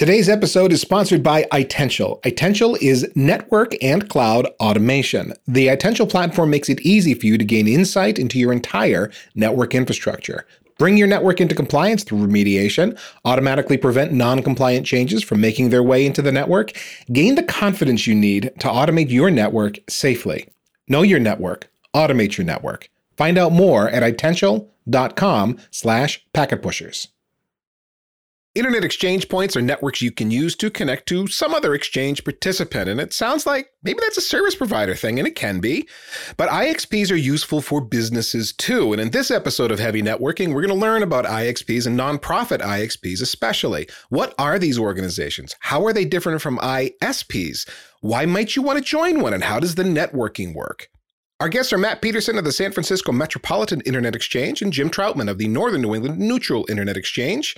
Today's episode is sponsored by Itential. Itential is network and cloud automation. The Itential platform makes it easy for you to gain insight into your entire network infrastructure. Bring your network into compliance through remediation, automatically prevent non-compliant changes from making their way into the network, gain the confidence you need to automate your network safely. Know your network, automate your network. Find out more at itential.com/packetpushers. Internet exchange points are networks you can use to connect to some other exchange participant, and it sounds like maybe that's a service provider thing, and it can be. But IXPs are useful for businesses too, and in this episode of Heavy Networking, we're going to learn about IXPs and nonprofit IXPs especially. What are these organizations? How are they different from ISPs? Why might you want to join one, and how does the networking work? Our guests are Matt Peterson of the San Francisco Metropolitan Internet Exchange and Jim Troutman of the Northern New England Neutral Internet Exchange.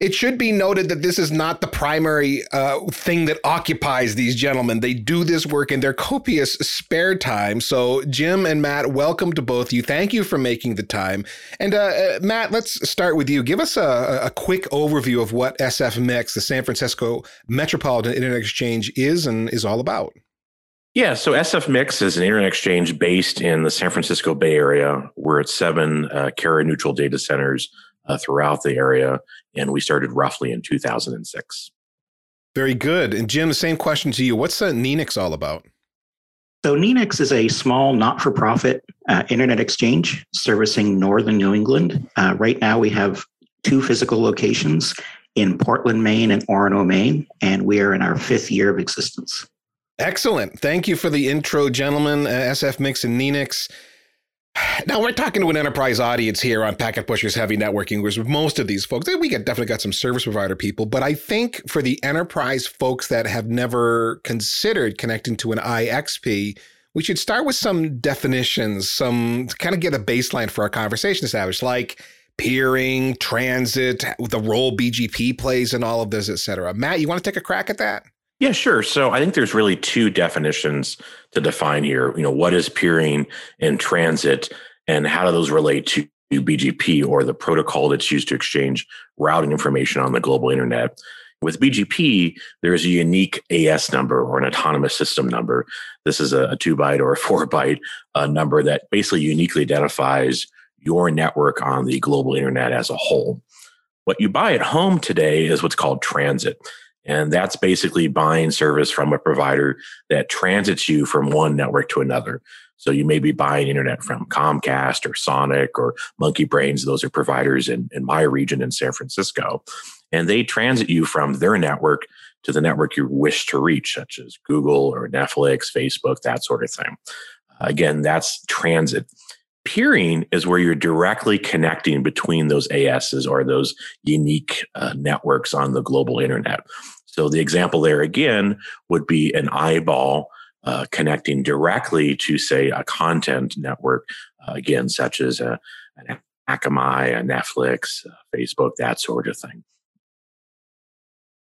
It should be noted that this is not the primary thing that occupies these gentlemen. They do this work in their copious spare time. So Jim and Matt, welcome to both of you. Thank you for making the time. And Matt, let's start with you. Give us a quick overview of what SFMix, the San Francisco Metropolitan Internet Exchange, is and is all about. Yeah, so SFMix is an internet exchange based in the San Francisco Bay Area. We're at 7 carrier-neutral data centers throughout the area, and we started roughly in 2006. Very good. And Jim, same question to you. What's NNENIX all about? So NNENIX is a small, not-for-profit internet exchange servicing northern New England. Right now, we have 2 physical locations in Portland, Maine and Orono, Maine, and we are in our 5th year of existence. Excellent. Thank you for the intro, gentlemen, SFMix and NNENIX. Now, we're talking to an enterprise audience here on Packet Pushers Heavy Networking, whereas most of these folks, we definitely got some service provider people, but I think for the enterprise folks that have never considered connecting to an IXP, we should start with some definitions, some to kind of get a baseline for our conversation established, like peering, transit, the role BGP plays in all of this, et cetera. Matt, you want to take a crack at that? Yeah, sure. So I think there's really 2 definitions to define here. You know, what is peering and transit, and how do those relate to BGP, or the protocol that's used to exchange routing information on the global internet? With BGP, there is a unique AS number, or an autonomous system number. This is a 2-byte or a 4-byte number that basically uniquely identifies your network on the global internet as a whole. What you buy at home today is what's called transit. And that's basically buying service from a provider that transits you from one network to another. So you may be buying internet from Comcast or Sonic or Monkey Brains. Those are providers in my region in San Francisco. And they transit you from their network to the network you wish to reach, such as Google or Netflix, Facebook, that sort of thing. Again, that's transit. Peering is where you're directly connecting between those ASs, or those unique networks on the global internet. So the example there again would be an eyeball connecting directly to, say, a content network, again, such as an Akamai, a Netflix, Facebook, that sort of thing.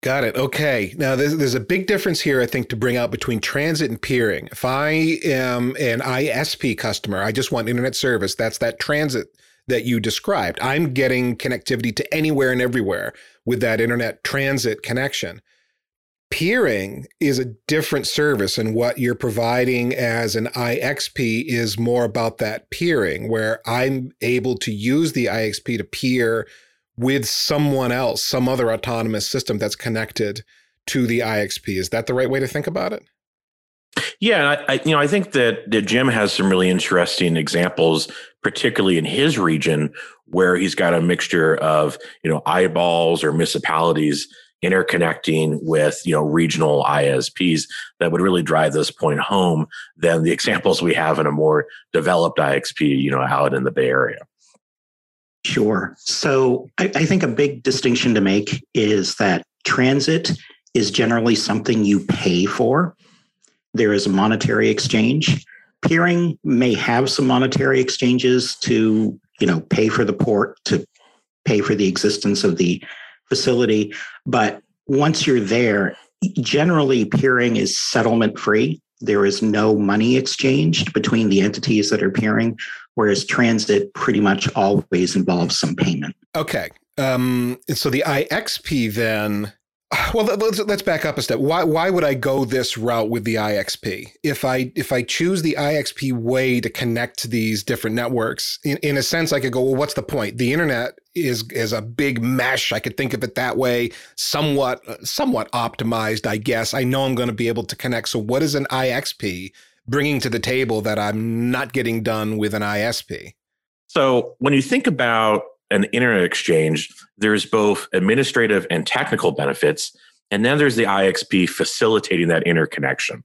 Got it. Okay. Now, there's a big difference here, I think, to bring out between transit and peering. If I am an ISP customer, I just want internet service. That's that transit that you described. I'm getting connectivity to anywhere and everywhere with that internet transit connection. Peering is a different service, and what you're providing as an IXP is more about that peering, where I'm able to use the IXP to peer with someone else, some other autonomous system that's connected to the IXP. Is that the right way to think about it? Yeah, I think that Jim has some really interesting examples, particularly in his region, where he's got a mixture of, eyeballs or municipalities interconnecting with, regional ISPs that would really drive this point home than the examples we have in a more developed IXP, out in the Bay Area. Sure. So I think a big distinction to make is that transit is generally something you pay for. There is a monetary exchange. Peering may have some monetary exchanges to, pay for the port, to pay for the existence of the facility. But once you're there, generally peering is settlement free. There is no money exchanged between the entities that are peering, whereas transit pretty much always involves some payment. Okay. So the IXP then Well, let's back up a step. Why would I go this route with the IXP? If I choose the IXP way to connect to these different networks, in a sense, I could go, well, what's the point? The internet is a big mesh. I could think of it that way, somewhat optimized, I guess. I know I'm going to be able to connect. So what is an IXP bringing to the table that I'm not getting done with an ISP? So when you think about an internet exchange, there's both administrative and technical benefits, and then there's the IXP facilitating that interconnection.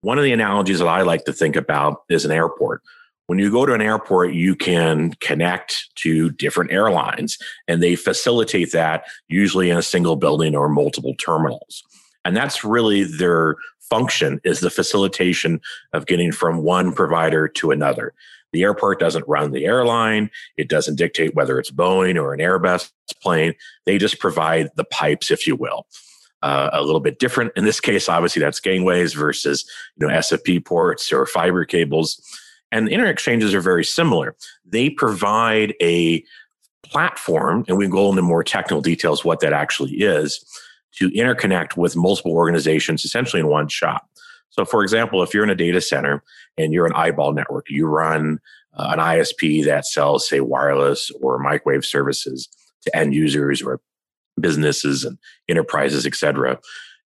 One of the analogies that I like to think about is an airport. When you go to an airport, you can connect to different airlines, and they facilitate that usually in a single building or multiple terminals. And that's really their function, is the facilitation of getting from one provider to another. The airport doesn't run the airline. It doesn't dictate whether it's Boeing or an Airbus plane. They just provide the pipes, if you will. A little bit different in this case, obviously, that's gangways versus SFP ports or fiber cables. And the internet exchanges are very similar. They provide a platform, and we can go into more technical details what that actually is, to interconnect with multiple organizations essentially in one shop. So, for example, if you're in a data center and you're an eyeball network, you run an ISP that sells, say, wireless or microwave services to end users or businesses and enterprises, et cetera.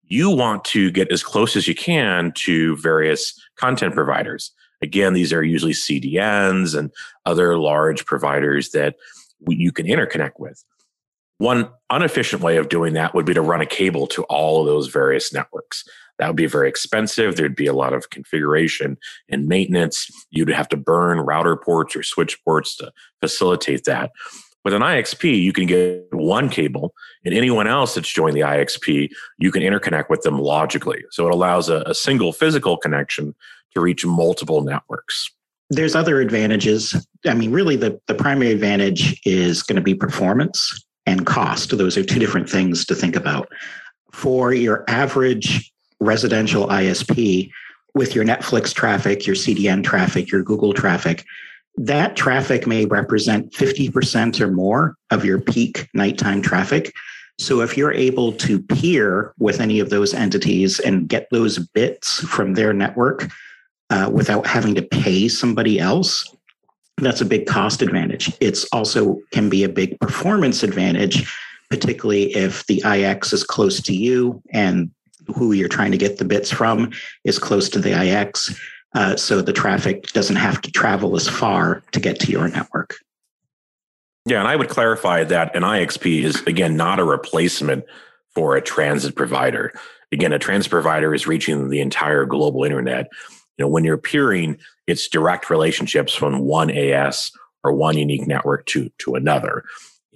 You want to get as close as you can to various content providers. Again, these are usually CDNs and other large providers that you can interconnect with. One inefficient way of doing that would be to run a cable to all of those various networks. That would be very expensive. There'd be a lot of configuration and maintenance. You'd have to burn router ports or switch ports to facilitate that. With an IXP, you can get one cable, and anyone else that's joined the IXP, you can interconnect with them logically. So it allows a single physical connection to reach multiple networks. There's other advantages. I mean, really the primary advantage is going to be performance and cost. Those are two different things to think about. For your average residential ISP, with your Netflix traffic, your CDN traffic, your Google traffic, that traffic may represent 50% or more of your peak nighttime traffic. So if you're able to peer with any of those entities and get those bits from their network without having to pay somebody else, that's a big cost advantage. It's also can be a big performance advantage, particularly if the IX is close to you and who you're trying to get the bits from is close to the IX, so the traffic doesn't have to travel as far to get to your network. Yeah, and I would clarify that an IXP is, again, not a replacement for a transit provider. Again, a transit provider is reaching the entire global internet. When you're peering, it's direct relationships from one AS or one unique network to another.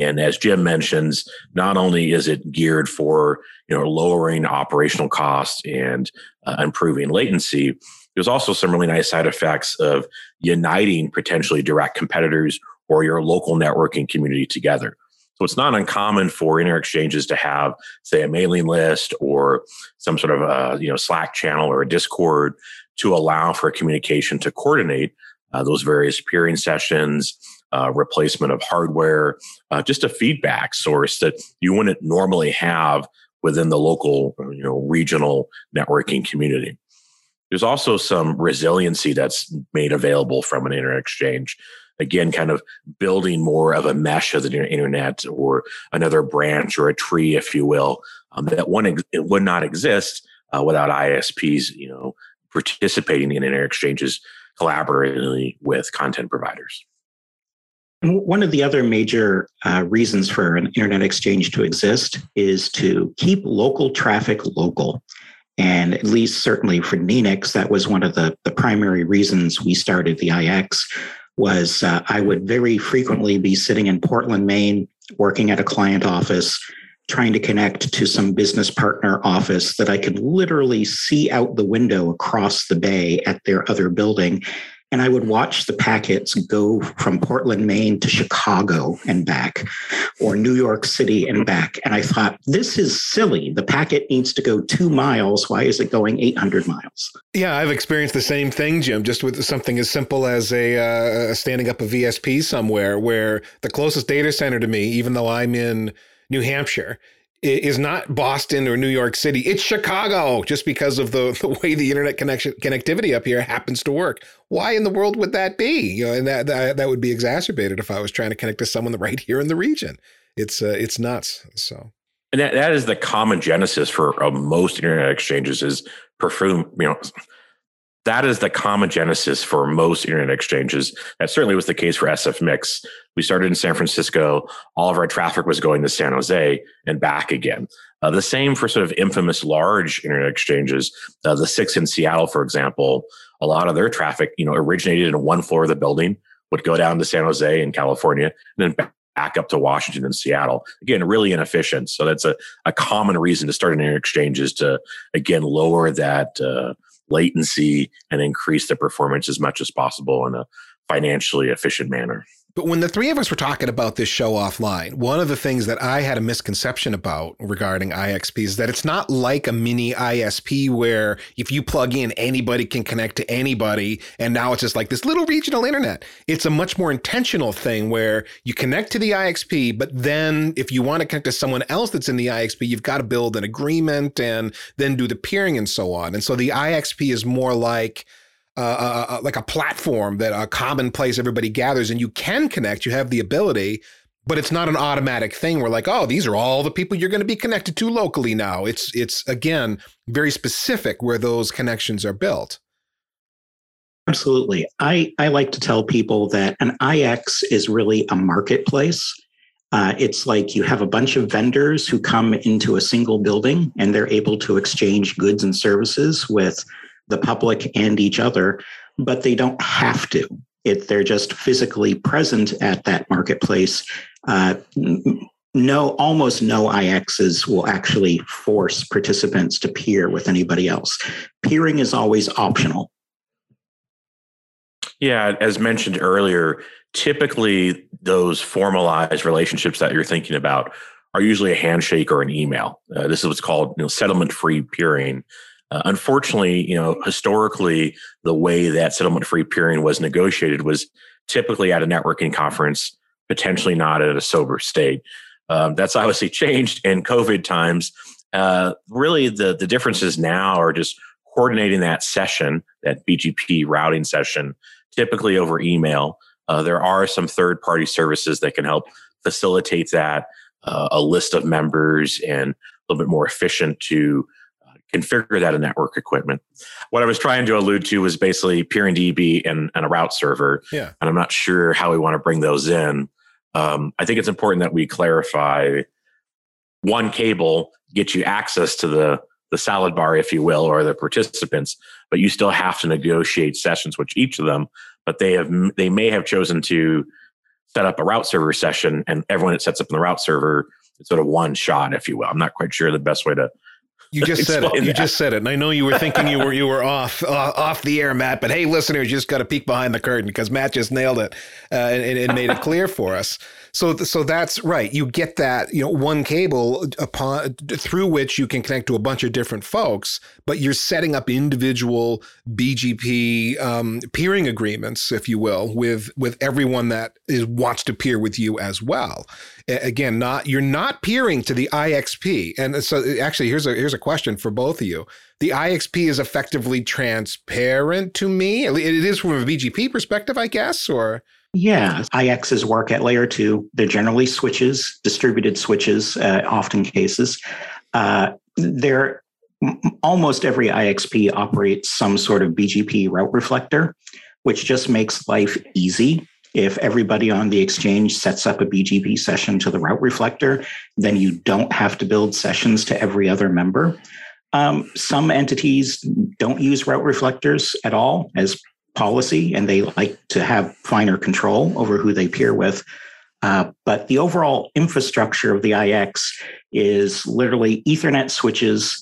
And as Jim mentions, not only is it geared for lowering operational costs and improving latency, there's also some really nice side effects of uniting potentially direct competitors or your local networking community together. So it's not uncommon for internet exchanges to have, say, a mailing list or some sort of a Slack channel or a Discord to allow for communication to coordinate those various peering sessions. Replacement of hardware, just a feedback source that you wouldn't normally have within the local, regional networking community. There's also some resiliency that's made available from an internet exchange. Again, kind of building more of a mesh of the internet or another branch or a tree, if you will, that it would not exist without ISPs, participating in internet exchanges collaboratively with content providers. One of the other major reasons for an internet exchange to exist is to keep local traffic local. And at least certainly for NNENIX, that was one of the primary reasons we started the IX, was I would very frequently be sitting in Portland, Maine, working at a client office, trying to connect to some business partner office that I could literally see out the window across the bay at their other building. And I would watch the packets go from Portland, Maine to Chicago and back, or New York City and back. And I thought, this is silly. The packet needs to go 2 miles. Why is it going 800 miles? Yeah, I've experienced the same thing, Jim, just with something as simple as a standing up a VSP somewhere, where the closest data center to me, even though I'm in New Hampshire, is not Boston or New York City. It's Chicago, just because of the way the internet connectivity up here happens to work. Why in the world would that be? You know, and that would be exacerbated if I was trying to connect to someone right here in the region. It's nuts. So, and that is the common genesis for most internet exchanges is perfume. You know, that is the common genesis for most internet exchanges. That certainly was the case for SFMix. We started in San Francisco. All of our traffic was going to San Jose and back again. The same for sort of infamous large internet exchanges. The six in Seattle, for example, a lot of their traffic, you know, originated in one floor of the building, would go down to San Jose in California, and then back up to Washington and Seattle. Again, really inefficient. So that's a common reason to start an internet exchange is to, again, lower that latency and increase the performance as much as possible in a financially efficient manner. But when the three of us were talking about this show offline, one of the things that I had a misconception about regarding IXP is that it's not like a mini ISP where if you plug in, anybody can connect to anybody. And now it's just like this little regional internet. It's a much more intentional thing where you connect to the IXP, but then if you want to connect to someone else that's in the IXP, you've got to build an agreement and then do the peering and so on. And so the IXP is more like a platform, that a common place everybody gathers, and you can connect, you have the ability, but it's not an automatic thing where like, oh, these are all the people you're going to be connected to locally now. It's again, very specific where those connections are built. Absolutely. I like to tell people that an IX is really a marketplace. It's like you have a bunch of vendors who come into a single building and they're able to exchange goods and services with the public and each other, but they don't have to. They're just physically present at that marketplace. Almost no IXs will actually force participants to peer with anybody else. Peering is always optional. Yeah, as mentioned earlier, typically those formalized relationships that you're thinking about are usually a handshake or an email. This is what's called, you know, settlement-free peering. Unfortunately, you know, historically, the way that settlement-free peering was negotiated was typically at a networking conference, potentially not at a sober state. That's obviously changed in COVID times. Really, the differences now are just coordinating that session, that BGP routing session, typically over email. There are some third-party services that can help facilitate that, a list of members, and a little bit more efficient to configure that in network equipment. What I was trying to allude to was basically PeeringDB and a route server. Yeah. And I'm not sure how we want to bring those in. I think it's important that we clarify one cable gets you access to the salad bar, if you will, or the participants, but you still have to negotiate sessions with each of them, but they may have chosen to set up a route server session, and everyone that sets up in the route server, it's sort of one shot, if you will. I'm not quite sure the best way to You just said it. And I know you were thinking you were off the air, Matt, but hey, listeners, you just got to peek behind the curtain because Matt just nailed it and made it clear for us. So that's right. You get that, you know, one cable through which you can connect to a bunch of different folks, but you're setting up individual BGP peering agreements, if you will, with everyone that wants to peer with you as well. Again, you're not peering to the IXP. And so actually, here's a question for both of you. The IXP is effectively transparent to me. It is from a BGP perspective, I guess, or? Yeah, IXs work at layer 2. They're generally switches, distributed switches, often cases. Almost every IXP operates some sort of BGP route reflector, which just makes life easy. If everybody on the exchange sets up a BGP session to the route reflector, then you don't have to build sessions to every other member. Some entities don't use route reflectors at all as policy, and they like to have finer control over who they peer with. But the overall infrastructure of the IX is literally Ethernet switches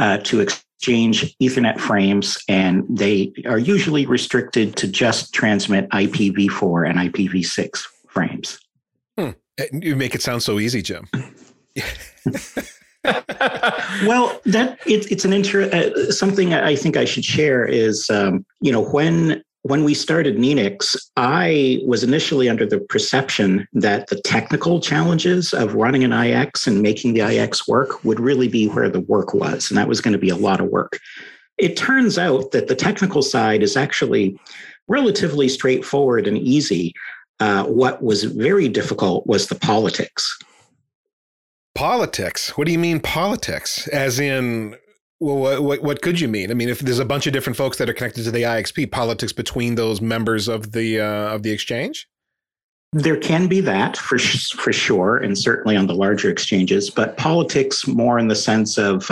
to exchange Ethernet frames, and they are usually restricted to just transmit IPv4 and IPv6 frames. You make it sound so easy, Jim. Well, something I think I should share is, you know, when When we started NNENIX, I was initially under the perception that the technical challenges of running an IX and making the IX work would really be where the work was, and that was going to be a lot of work. It turns out that the technical side is actually relatively straightforward and easy. What was very difficult was the politics. Politics? What do you mean politics? As in... Well, what could you mean? I mean, if there's a bunch of different folks that are connected to the IXP, politics between those members of the exchange? There can be that for sure, and certainly on the larger exchanges. But politics more in the sense of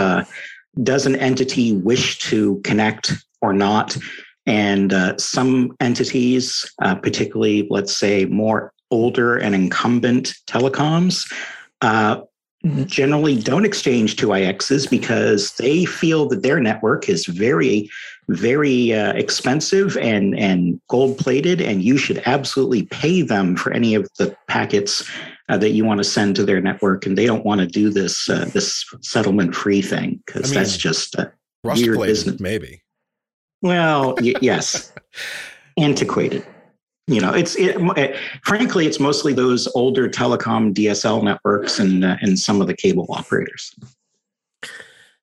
does an entity wish to connect or not? And some entities, particularly, let's say, more older and incumbent telecoms, generally don't exchange two IXs because they feel that their network is very, very expensive and gold-plated, and you should absolutely pay them for any of the packets that you want to send to their network, and they don't want to do this this settlement-free thing because that's just weird business. Maybe. Well, yes, antiquated. You know, frankly, it's mostly those older telecom DSL networks and some of the cable operators.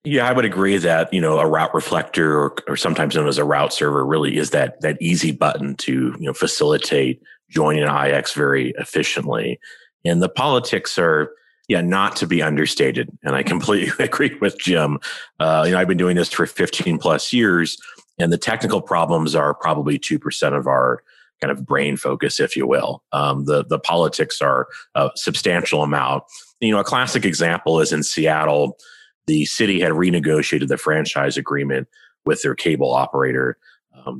Yeah, I would agree that, you know, a route reflector or sometimes known as a route server really is that easy button to, you know, facilitate joining an IX very efficiently. And the politics are, not to be understated. And I completely agree with Jim. I've been doing this for 15 plus years, and the technical problems are probably 2% of our kind of brain focus, if you will. The politics are a substantial amount. You know, a classic example is in Seattle, the city had renegotiated the franchise agreement with their cable operator.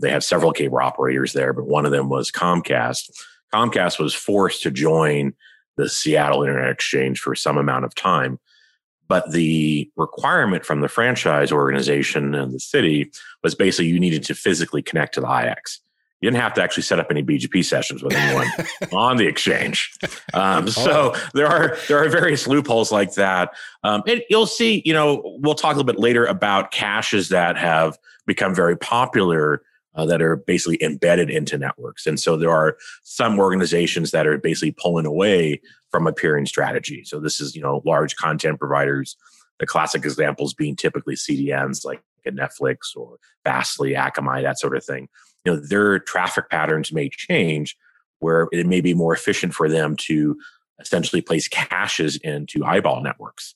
They have several cable operators there, but one of them was Comcast. Comcast was forced to join the Seattle Internet Exchange for some amount of time. But the requirement from the franchise organization and the city was basically you needed to physically connect to the IX. You didn't have to actually set up any BGP sessions with anyone on the exchange. So there are various loopholes like that. And you'll see, you know, we'll talk a little bit later about caches that have become very popular that are basically embedded into networks. And so there are some organizations that are basically pulling away from a peering strategy. So this is, you know, large content providers, the classic examples being typically CDNs like Netflix or Fastly, Akamai, that sort of thing. You know, their traffic patterns may change where it may be more efficient for them to essentially place caches into eyeball networks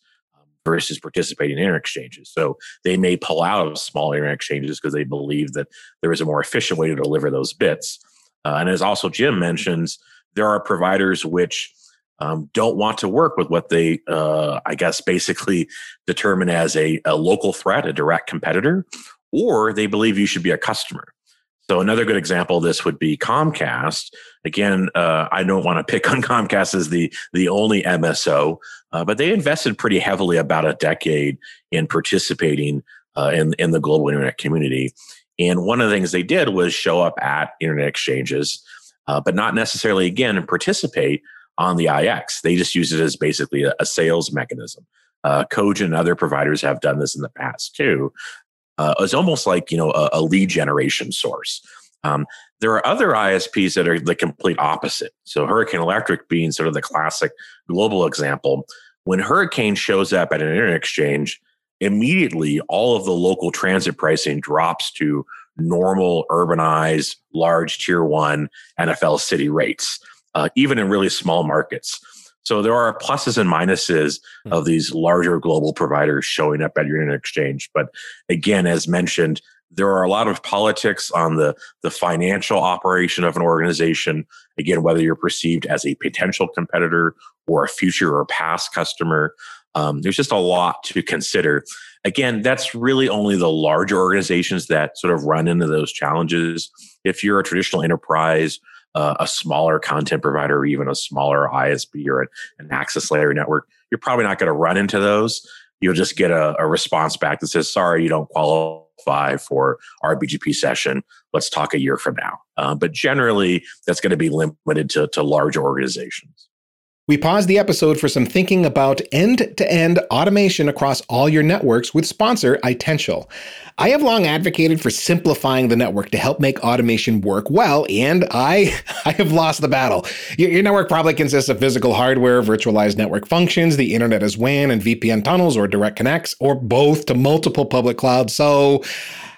versus participating in internet exchanges. So they may pull out of small internet exchanges because they believe that there is a more efficient way to deliver those bits. And as also Jim mentions, there are providers which don't want to work with what they, basically determine as a local threat, a direct competitor, or they believe you should be a customer. So another good example of this would be Comcast. Again, I don't want to pick on Comcast as the only MSO, but they invested pretty heavily about a decade in participating in the global internet community. And one of the things they did was show up at internet exchanges, but not necessarily, again, participate on the IX. They just use it as basically a sales mechanism. Cogent and other providers have done this in the past too. It's almost like, you know, a lead generation source. There are other ISPs that are the complete opposite. So Hurricane Electric being sort of the classic global example. When Hurricane shows up at an internet exchange, immediately all of the local transit pricing drops to normal, urbanized, large tier one NFL city rates, even in really small markets. So there are pluses and minuses of these larger global providers showing up at your internet exchange. But again, as mentioned, there are a lot of politics on the financial operation of an organization. Again, whether you're perceived as a potential competitor or a future or past customer, there's just a lot to consider. Again, that's really only the larger organizations that sort of run into those challenges. If you're a traditional enterprise, a smaller content provider, or even a smaller ISP or an access layer network, you're probably not going to run into those. You'll just get a response back that says, sorry, you don't qualify for our BGP session. Let's talk a year from now. But generally, that's going to be limited to large organizations. We pause the episode for some thinking about end-to-end automation across all your networks with sponsor Itential. I have long advocated for simplifying the network to help make automation work well, and I have lost the battle. Your network probably consists of physical hardware, virtualized network functions, the internet as WAN and VPN tunnels or direct connects, or both to multiple public clouds. So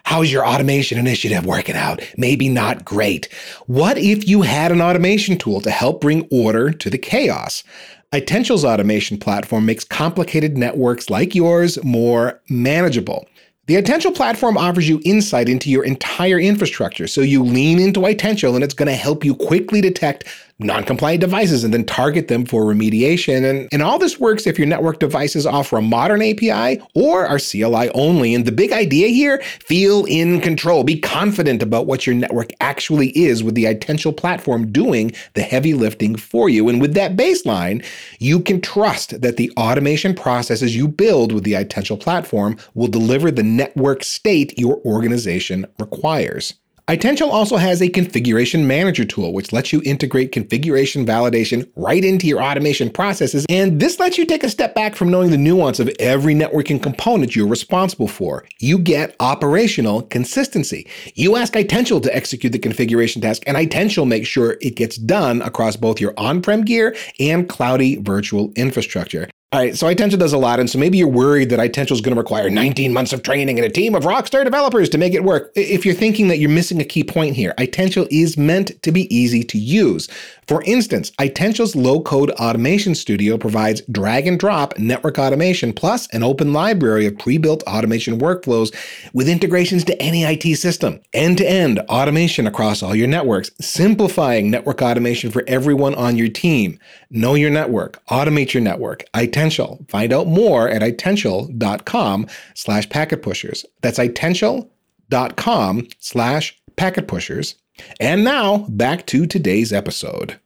how's your automation initiative working out? Maybe not great. What if you had an automation tool to help bring order to the chaos? Itential's automation platform makes complicated networks like yours more manageable. The Itential platform offers you insight into your entire infrastructure, so you lean into Itential and it's going to help you quickly detect non-compliant devices and then target them for remediation. And all this works if your network devices offer a modern API or are CLI only. And the big idea here, feel in control. Be confident about what your network actually is with the Itential platform doing the heavy lifting for you. And with that baseline, you can trust that the automation processes you build with the Itential platform will deliver the network state your organization requires. Itential also has a configuration manager tool, which lets you integrate configuration validation right into your automation processes. And this lets you take a step back from knowing the nuance of every networking component you're responsible for. You get operational consistency. You ask Itential to execute the configuration task, and Itential makes sure it gets done across both your on-prem gear and cloudy virtual infrastructure. All right, so Itential does a lot, and so maybe you're worried that Itential is going to require 19 months of training and a team of rockstar developers to make it work. If you're thinking that, you're missing a key point here. Itential is meant to be easy to use. For instance, Itential's low-code automation studio provides drag-and-drop network automation plus an open library of pre-built automation workflows with integrations to any IT system. End-to-end automation across all your networks, simplifying network automation for everyone on your team. Know your network, automate your network. Itential. Find out more at itential.com/packetpushers. That's itential.com/packetpushers. And now back to today's episode.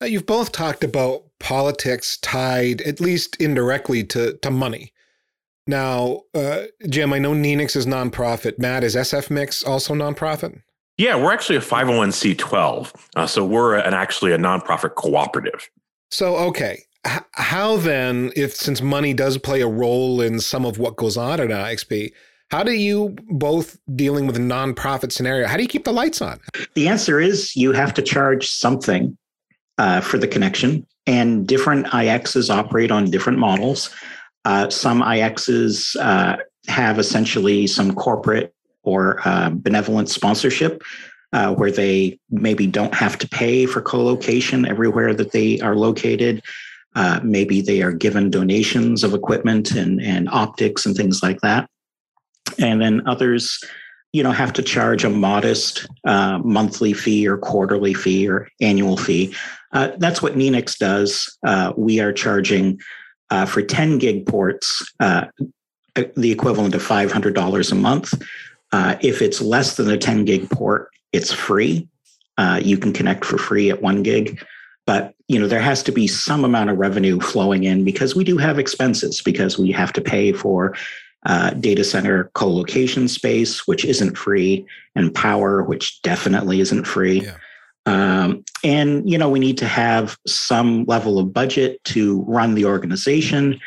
Now, you've both talked about politics tied, at least indirectly, to money. Now, Jim, I know NNENIX is nonprofit. Matt, is SFMix also nonprofit? Yeah, we're actually a 501c12. So we're actually a nonprofit cooperative. So, okay. How then, since money does play a role in some of what goes on at IXP, how do you both, dealing with a nonprofit scenario, how do you keep the lights on? The answer is you have to charge something for the connection, and different IXs operate on different models. Some IXs have essentially some corporate or benevolent sponsorship, where they maybe don't have to pay for co-location everywhere that they are located. Maybe they are given donations of equipment and optics and things like that. And then others, have to charge a modest monthly fee or quarterly fee or annual fee. That's what NNENIX does. We are charging for 10 gig ports, the equivalent of $500 a month. If it's less than a 10 gig port, it's free. You can connect for free at 1 gig. But, there has to be some amount of revenue flowing in because we do have expenses, because we have to pay for data center co-location space, which isn't free, and power, which definitely isn't free. Yeah. And we need to have some level of budget to run the organization,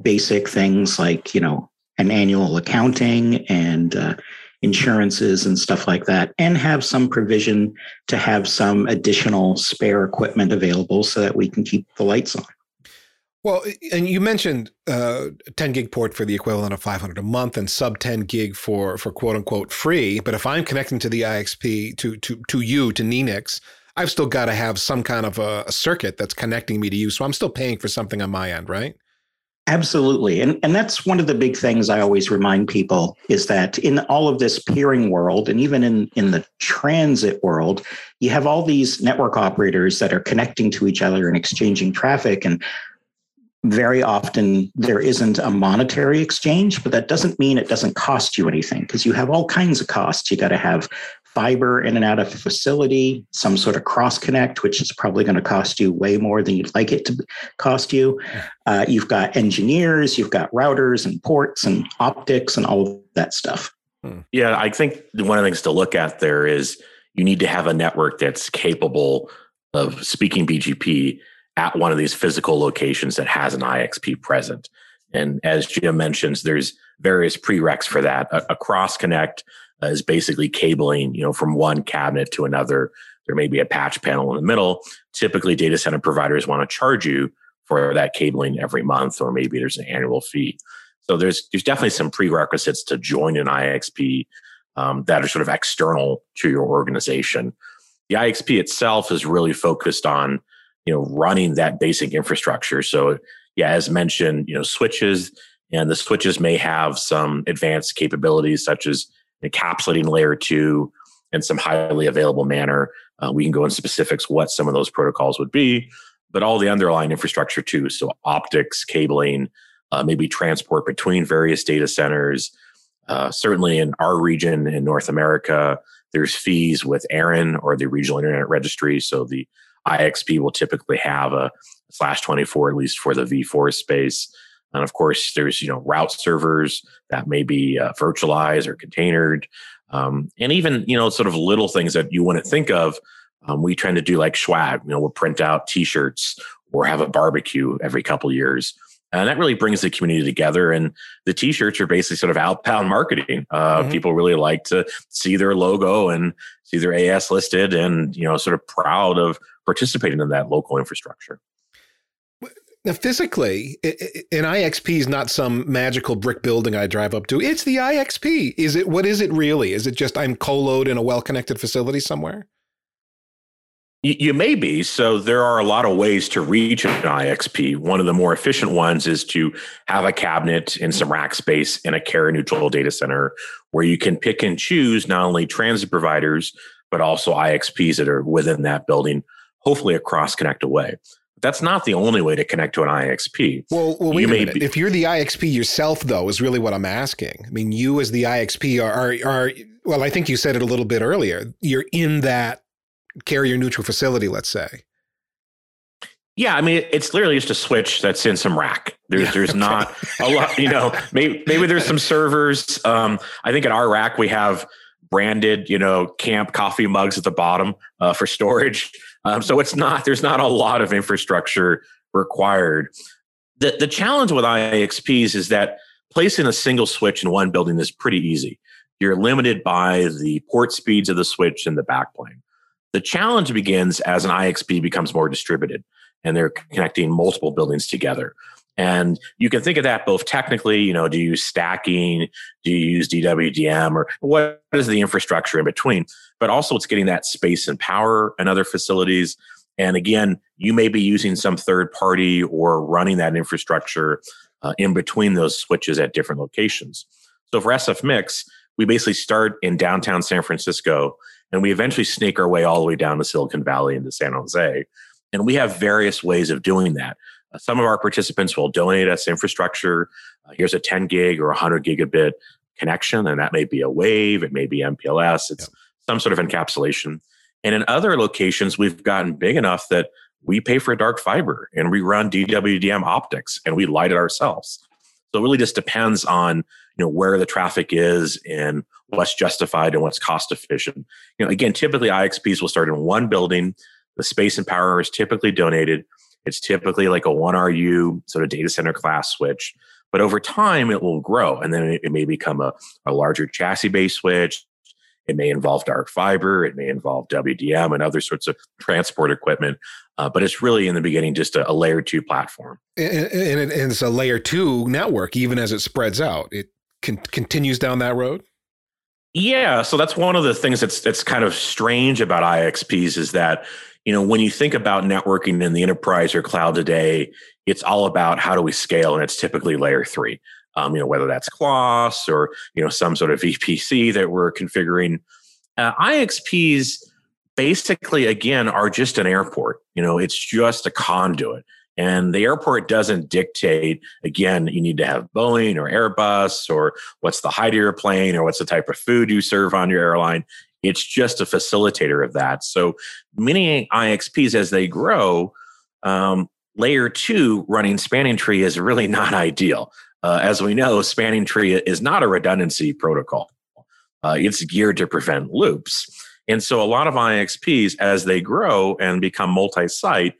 basic things like, an annual accounting and insurances and stuff like that, and have some provision to have some additional spare equipment available so that we can keep the lights on. Well, and you mentioned 10 gig port for the equivalent of $500 a month and sub 10 gig for quote unquote free. But if I'm connecting to the IXP, to NNENIX, I've still got to have some kind of a circuit that's connecting me to you. So I'm still paying for something on my end, right? Absolutely. And that's one of the big things I always remind people is that in all of this peering world, and even in the transit world, you have all these network operators that are connecting to each other and exchanging traffic. And very often there isn't a monetary exchange, but that doesn't mean it doesn't cost you anything, because you have all kinds of costs. You got to have fiber in and out of the facility, some sort of cross connect, which is probably going to cost you way more than you'd like it to cost you. You've got engineers, you've got routers and ports and optics and all of that stuff. Yeah, I think one of the things to look at there is you need to have a network that's capable of speaking BGP at one of these physical locations that has an IXP present. And as Jim mentions, there's various prereqs for that. A cross connect is basically cabling, from one cabinet to another. There may be a patch panel in the middle. Typically, data center providers want to charge you for that cabling every month, or maybe there's an annual fee. So there's definitely some prerequisites to join an IXP that are sort of external to your organization. The IXP itself is really focused on, running that basic infrastructure. So yeah, as mentioned, switches, and the switches may have some advanced capabilities such as encapsulating layer 2 in some highly available manner. We can go into specifics what some of those protocols would be, but all the underlying infrastructure too. So optics, cabling, maybe transport between various data centers. Certainly in our region in North America, there's fees with ARIN, or the Regional Internet Registry. So the IXP will typically have a /24, at least for the v4 space. And of course, there's route servers that may be virtualized or containered, and even sort of little things that you wouldn't think of. We tend to do like swag. We'll print out T-shirts or have a barbecue every couple years, and that really brings the community together. And the T-shirts are basically sort of outbound marketing. People really like to see their logo and see their AS listed, and sort of proud of participating in that local infrastructure. Now, physically, an IXP is not some magical brick building I drive up to. It's the IXP. Is it? What is it really? Is it just I'm co-located in a well-connected facility somewhere? You may be. So there are a lot of ways to reach an IXP. One of the more efficient ones is to have a cabinet in some rack space in a carrier-neutral data center where you can pick and choose not only transit providers, but also IXPs that are within that building, hopefully a cross-connect away. That's not the only way to connect to an IXP. Well wait a minute. If you're the IXP yourself, though, is really what I'm asking. I mean, you as the IXP are well, I think you said it a little bit earlier. You're in that carrier-neutral facility, let's say. Yeah, I mean, it's literally just a switch that's in some rack. There's not a lot, maybe there's some servers. I think at our rack, we have branded, camp coffee mugs at the bottom for storage. So there's not a lot of infrastructure required. The challenge with IXPs is that placing a single switch in one building is pretty easy. You're limited by the port speeds of the switch and the backplane. The challenge begins as an IXP becomes more distributed and they're connecting multiple buildings together. And you can think of that both technically, do you use stacking? Do you use DWDM? Or what is the infrastructure in between? But also it's getting that space and power and other facilities. And again, you may be using some third party or running that infrastructure in between those switches at different locations. So for SFMix, we basically start in downtown San Francisco, and we eventually snake our way all the way down to Silicon Valley into San Jose. And we have various ways of doing that. Some of our participants will donate us infrastructure. Here's a 10 gig or 100 gigabit connection, and that may be a wave, it may be MPLS, it's some sort of encapsulation. And in other locations, we've gotten big enough that we pay for dark fiber and we run DWDM optics and we light it ourselves. So it really just depends on where the traffic is and what's justified and what's cost efficient. Again, typically IXPs will start in one building. The space and power is typically donated. It's typically like a 1RU sort of data center class switch, but over time it will grow. And then it may become a larger chassis-based switch. It may involve dark fiber. It may involve WDM and other sorts of transport equipment. But it's really in the beginning just a layer 2 platform. And it's a layer 2 network, even as it spreads out. It continues down that road? Yeah. So that's one of the things that's kind of strange about IXPs is that, when you think about networking in the enterprise or cloud today, it's all about how do we scale, and it's typically layer 3. Whether that's CLOS or some sort of VPC that we're configuring. IXPs basically again are just an airport. It's just a conduit, and the airport doesn't dictate. Again, you need to have Boeing or Airbus or what's the height of your plane or what's the type of food you serve on your airline. It's just a facilitator of that. So many IXPs, as they grow, layer 2 running spanning tree is really not ideal. As we know, spanning tree is not a redundancy protocol. It's geared to prevent loops. And so a lot of IXPs, as they grow and become multi-site,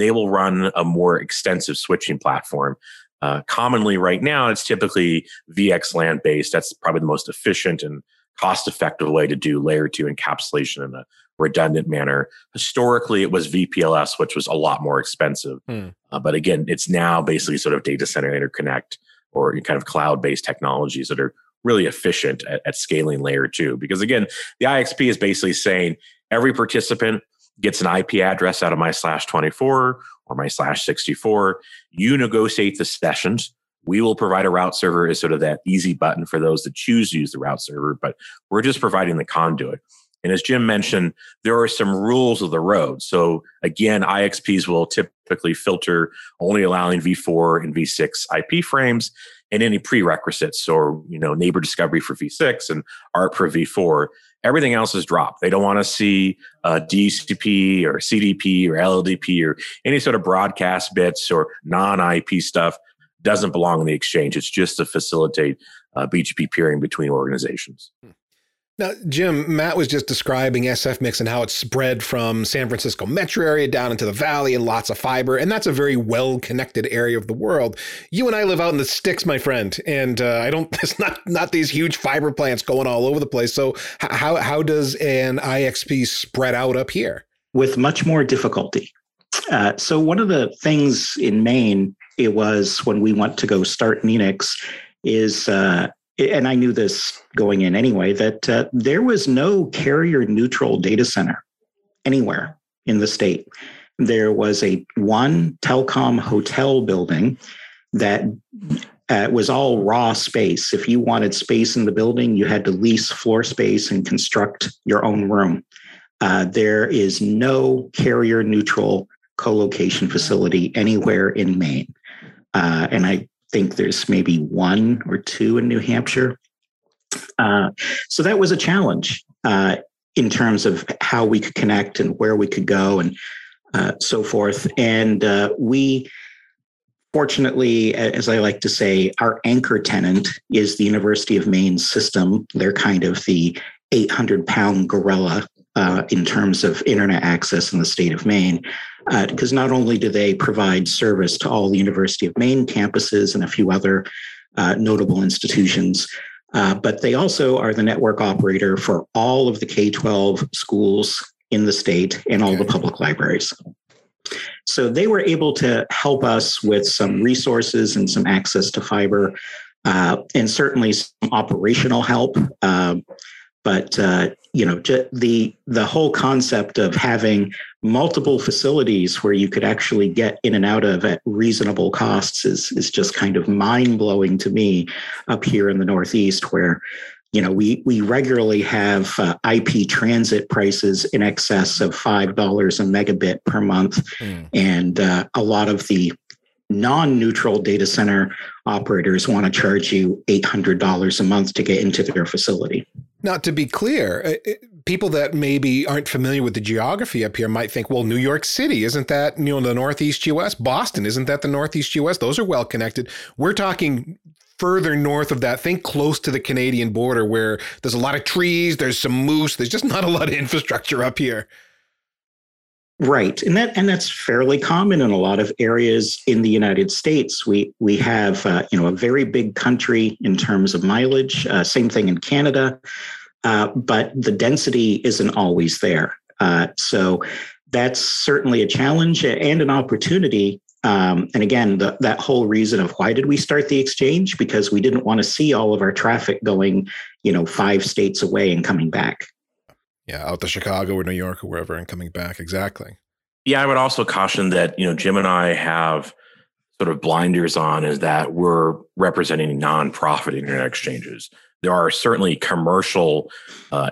they will run a more extensive switching platform. Commonly right now, it's typically VXLAN based. That's probably the most efficient and cost-effective way to do layer 2 encapsulation in a redundant manner. Historically, it was VPLS, which was a lot more expensive. But again, it's now basically sort of data center interconnect or kind of cloud-based technologies that are really efficient at scaling layer 2. Because again, the IXP is basically saying every participant gets an IP address out of my /24 or my /64. You negotiate the sessions. We will provide a route server as sort of that easy button for those that choose to use the route server, but we're just providing the conduit. And as Jim mentioned, there are some rules of the road. So again, IXPs will typically filter only allowing v4 and v6 IP frames and any prerequisites. So, you know, neighbor discovery for v6 and ARP for v4. Everything else is dropped. They don't want to see DCP or CDP or LLDP or any sort of broadcast bits or non-IP stuff. Doesn't belong in the exchange. It's just to facilitate BGP peering between organizations. Now, Jim, Matt was just describing SFMix and how it's spread from San Francisco metro area down into the valley and lots of fiber. And that's a very well-connected area of the world. You and I live out in the sticks, my friend. And it's not these huge fiber plants going all over the place. So how does an IXP spread out up here? With much more difficulty. So one of the things in Maine, it was when we went to go start NNENIX, is, and I knew this going in anyway, that there was no carrier neutral data center anywhere in the state. There was one telecom hotel building that was all raw space. If you wanted space in the building, you had to lease floor space and construct your own room. There is no carrier neutral co-location facility anywhere in Maine. And I think there's maybe one or two in New Hampshire. So that was a challenge in terms of how we could connect and where we could go and so forth. And we, fortunately, as I like to say, our anchor tenant is the University of Maine system. They're kind of the 800-pound gorilla in terms of internet access in the state of Maine, because not only do they provide service to all the University of Maine campuses and a few other notable institutions, but they also are the network operator for all of the K-12 schools in the state and all the public libraries. So they were able to help us with some resources and some access to fiber, and certainly some operational help. The whole concept of having multiple facilities where you could actually get in and out of at reasonable costs is just kind of mind-blowing to me up here in the Northeast, where, you know, we regularly have IP transit prices in excess of $5 a megabit per month. And a lot of the non-neutral data center operators want to charge you $800 a month to get into their facility. Now, to be clear, people that maybe aren't familiar with the geography up here might think, well, New York City, isn't that, you know, the Northeast U.S.? Boston, isn't that the Northeast U.S.? Those are well connected. We're talking further north of that, think close to the Canadian border, where there's a lot of trees, there's some moose, there's just not a lot of infrastructure up here. Right. And that's fairly common in a lot of areas in the United States. We have, a very big country in terms of mileage. Same thing in Canada. But the density isn't always there. So that's certainly a challenge and an opportunity. And again, that whole reason of why did we start the exchange? Because we didn't want to see all of our traffic going, 5 states away and coming back. Yeah, out to Chicago or New York or wherever and coming back. Exactly. Yeah, I would also caution that, Jim and I have sort of blinders on is that we're representing nonprofit internet exchanges. There are certainly commercial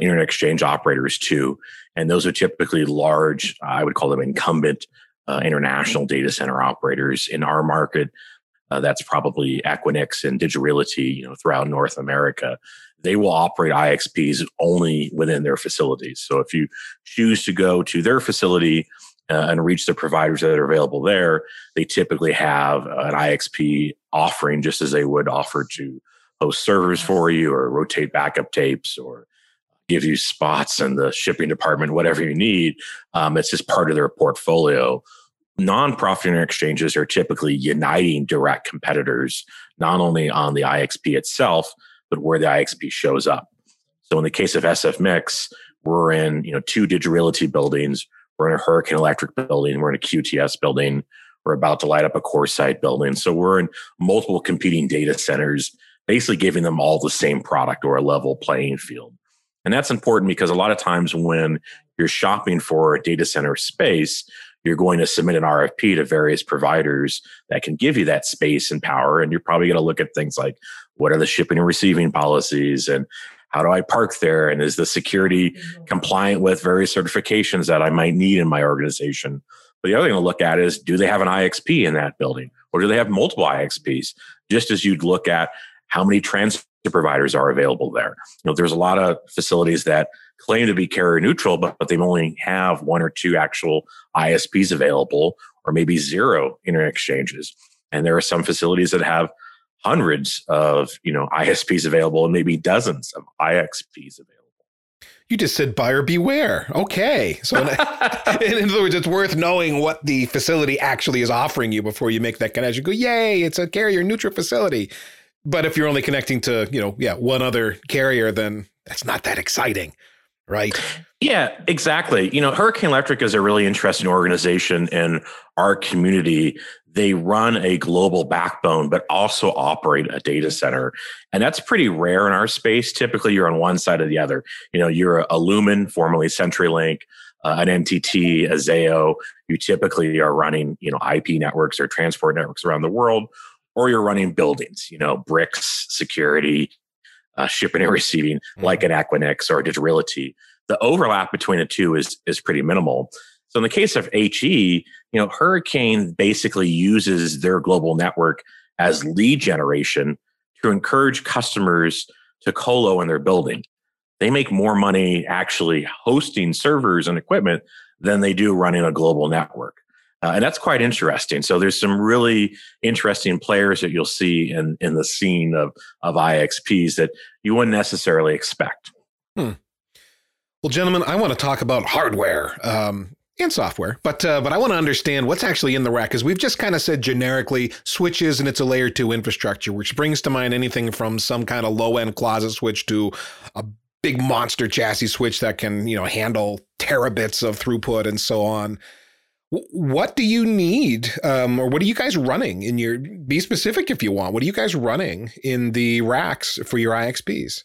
internet exchange operators too. And those are typically large, I would call them incumbent international data center operators in our market. That's probably Equinix and Digital Realty, throughout North America. They will operate IXPs only within their facilities. So if you choose to go to their facility and reach the providers that are available there, they typically have an IXP offering, just as they would offer to host servers for you or rotate backup tapes or give you spots in the shipping department, whatever you need. It's just part of their portfolio. Non-profit internet exchanges are typically uniting direct competitors, not only on the IXP itself, but where the IXP shows up. So in the case of SFMix, we're in, two Digital Realty buildings, we're in a Hurricane Electric building, we're in a QTS building, we're about to light up a core site building. So we're in multiple competing data centers, basically giving them all the same product or a level playing field. And that's important because a lot of times when you're shopping for a data center space, you're going to submit an RFP to various providers that can give you that space and power. And you're probably going to look at things like, what are the shipping and receiving policies? And how do I park there? And is the security compliant with various certifications that I might need in my organization? But the other thing to look at is, do they have an IXP in that building? Or do they have multiple IXPs? Just as you'd look at how many transit providers are available there. There's a lot of facilities that claim to be carrier neutral, but they only have one or two actual ISPs available, or maybe zero internet exchanges. And there are some facilities that have hundreds of ISPs available and maybe dozens of IXPs available. You just said buyer beware. Okay. So in other words, it's worth knowing what the facility actually is offering you before you make that connection. Go, yay, it's a carrier neutral facility. But if you're only connecting to, one other carrier, then that's not that exciting, right? Yeah, exactly. Hurricane Electric is a really interesting organization in our community. They run a global backbone, but also operate a data center. And that's pretty rare in our space. Typically, you're on one side or the other. You're a Lumen, formerly CenturyLink, an NTT, a Zayo. You typically are running, IP networks or transport networks around the world. Or you're running buildings, bricks, security, shipping and receiving, like an Equinix or a Digital Realty. The overlap between the two is pretty minimal. So in the case of HE, Hurricane basically uses their global network as lead generation to encourage customers to colo in their building. They make more money actually hosting servers and equipment than they do running a global network. And that's quite interesting. So there's some really interesting players that you'll see in the scene of IXPs that you wouldn't necessarily expect. Well, gentlemen, I want to talk about hardware and software, but I want to understand what's actually in the rack, because we've just kind of said generically switches and it's a layer 2 infrastructure, which brings to mind anything from some kind of low-end closet switch to a big monster chassis switch that can, handle terabits of throughput and so on. What do you need, or what are you guys running in your, be specific if you want, what are you guys running in the racks for your IXPs?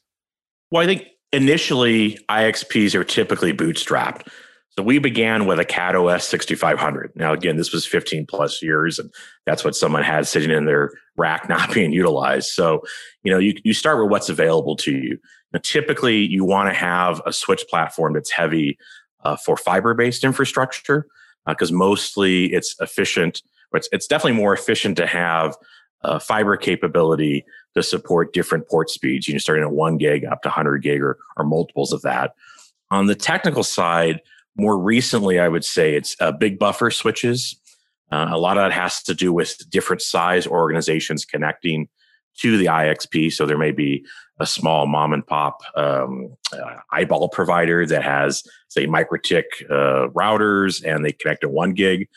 Well, I think initially IXPs are typically bootstrapped. So we began with a Cat OS 6500. Now, again, this was 15 plus years, and that's what someone had sitting in their rack not being utilized. So, you start with what's available to you. Now, typically, you want to have a switch platform that's heavy for fiber-based infrastructure. Because mostly it's efficient, or it's definitely more efficient to have fiber capability to support different port speeds, starting at 1 gig up to 100 gig or multiples of that. On the technical side, more recently, I would say it's big buffer switches. A lot of that has to do with different size organizations connecting to the IXP. So there may be a small mom and pop eyeball provider that has, say, MikroTik routers, and they connect to 1 gig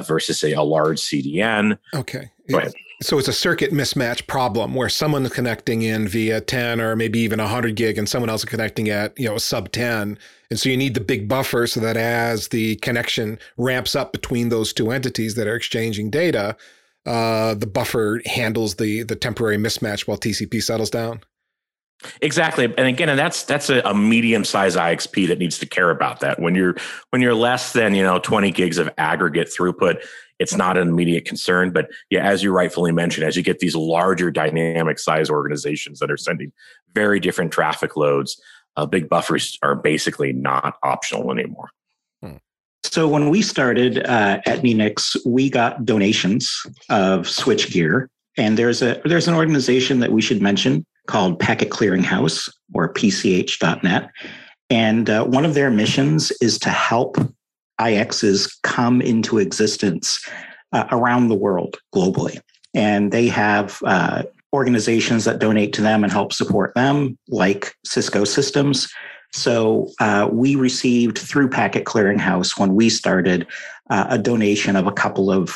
versus, say, a large CDN. Okay. Go ahead. So it's a circuit mismatch problem where someone's connecting in via 10 or maybe even 100 gig and someone else is connecting at, sub 10. And so you need the big buffer so that as the connection ramps up between those two entities that are exchanging data, the buffer handles the temporary mismatch while TCP settles down. Exactly. And again, that's a medium-sized IXP that needs to care about that. When you're less than, 20 gigs of aggregate throughput, it's not an immediate concern. But yeah, as you rightfully mentioned, as you get these larger dynamic size organizations that are sending very different traffic loads, big buffers are basically not optional anymore. So when we started at NNENIX, we got donations of switchgear. And there's an organization that we should mention called Packet Clearinghouse, or pch.net. And one of their missions is to help IXs come into existence around the world globally. And they have organizations that donate to them and help support them, like Cisco Systems, So we received through Packet Clearinghouse when we started a donation of a couple of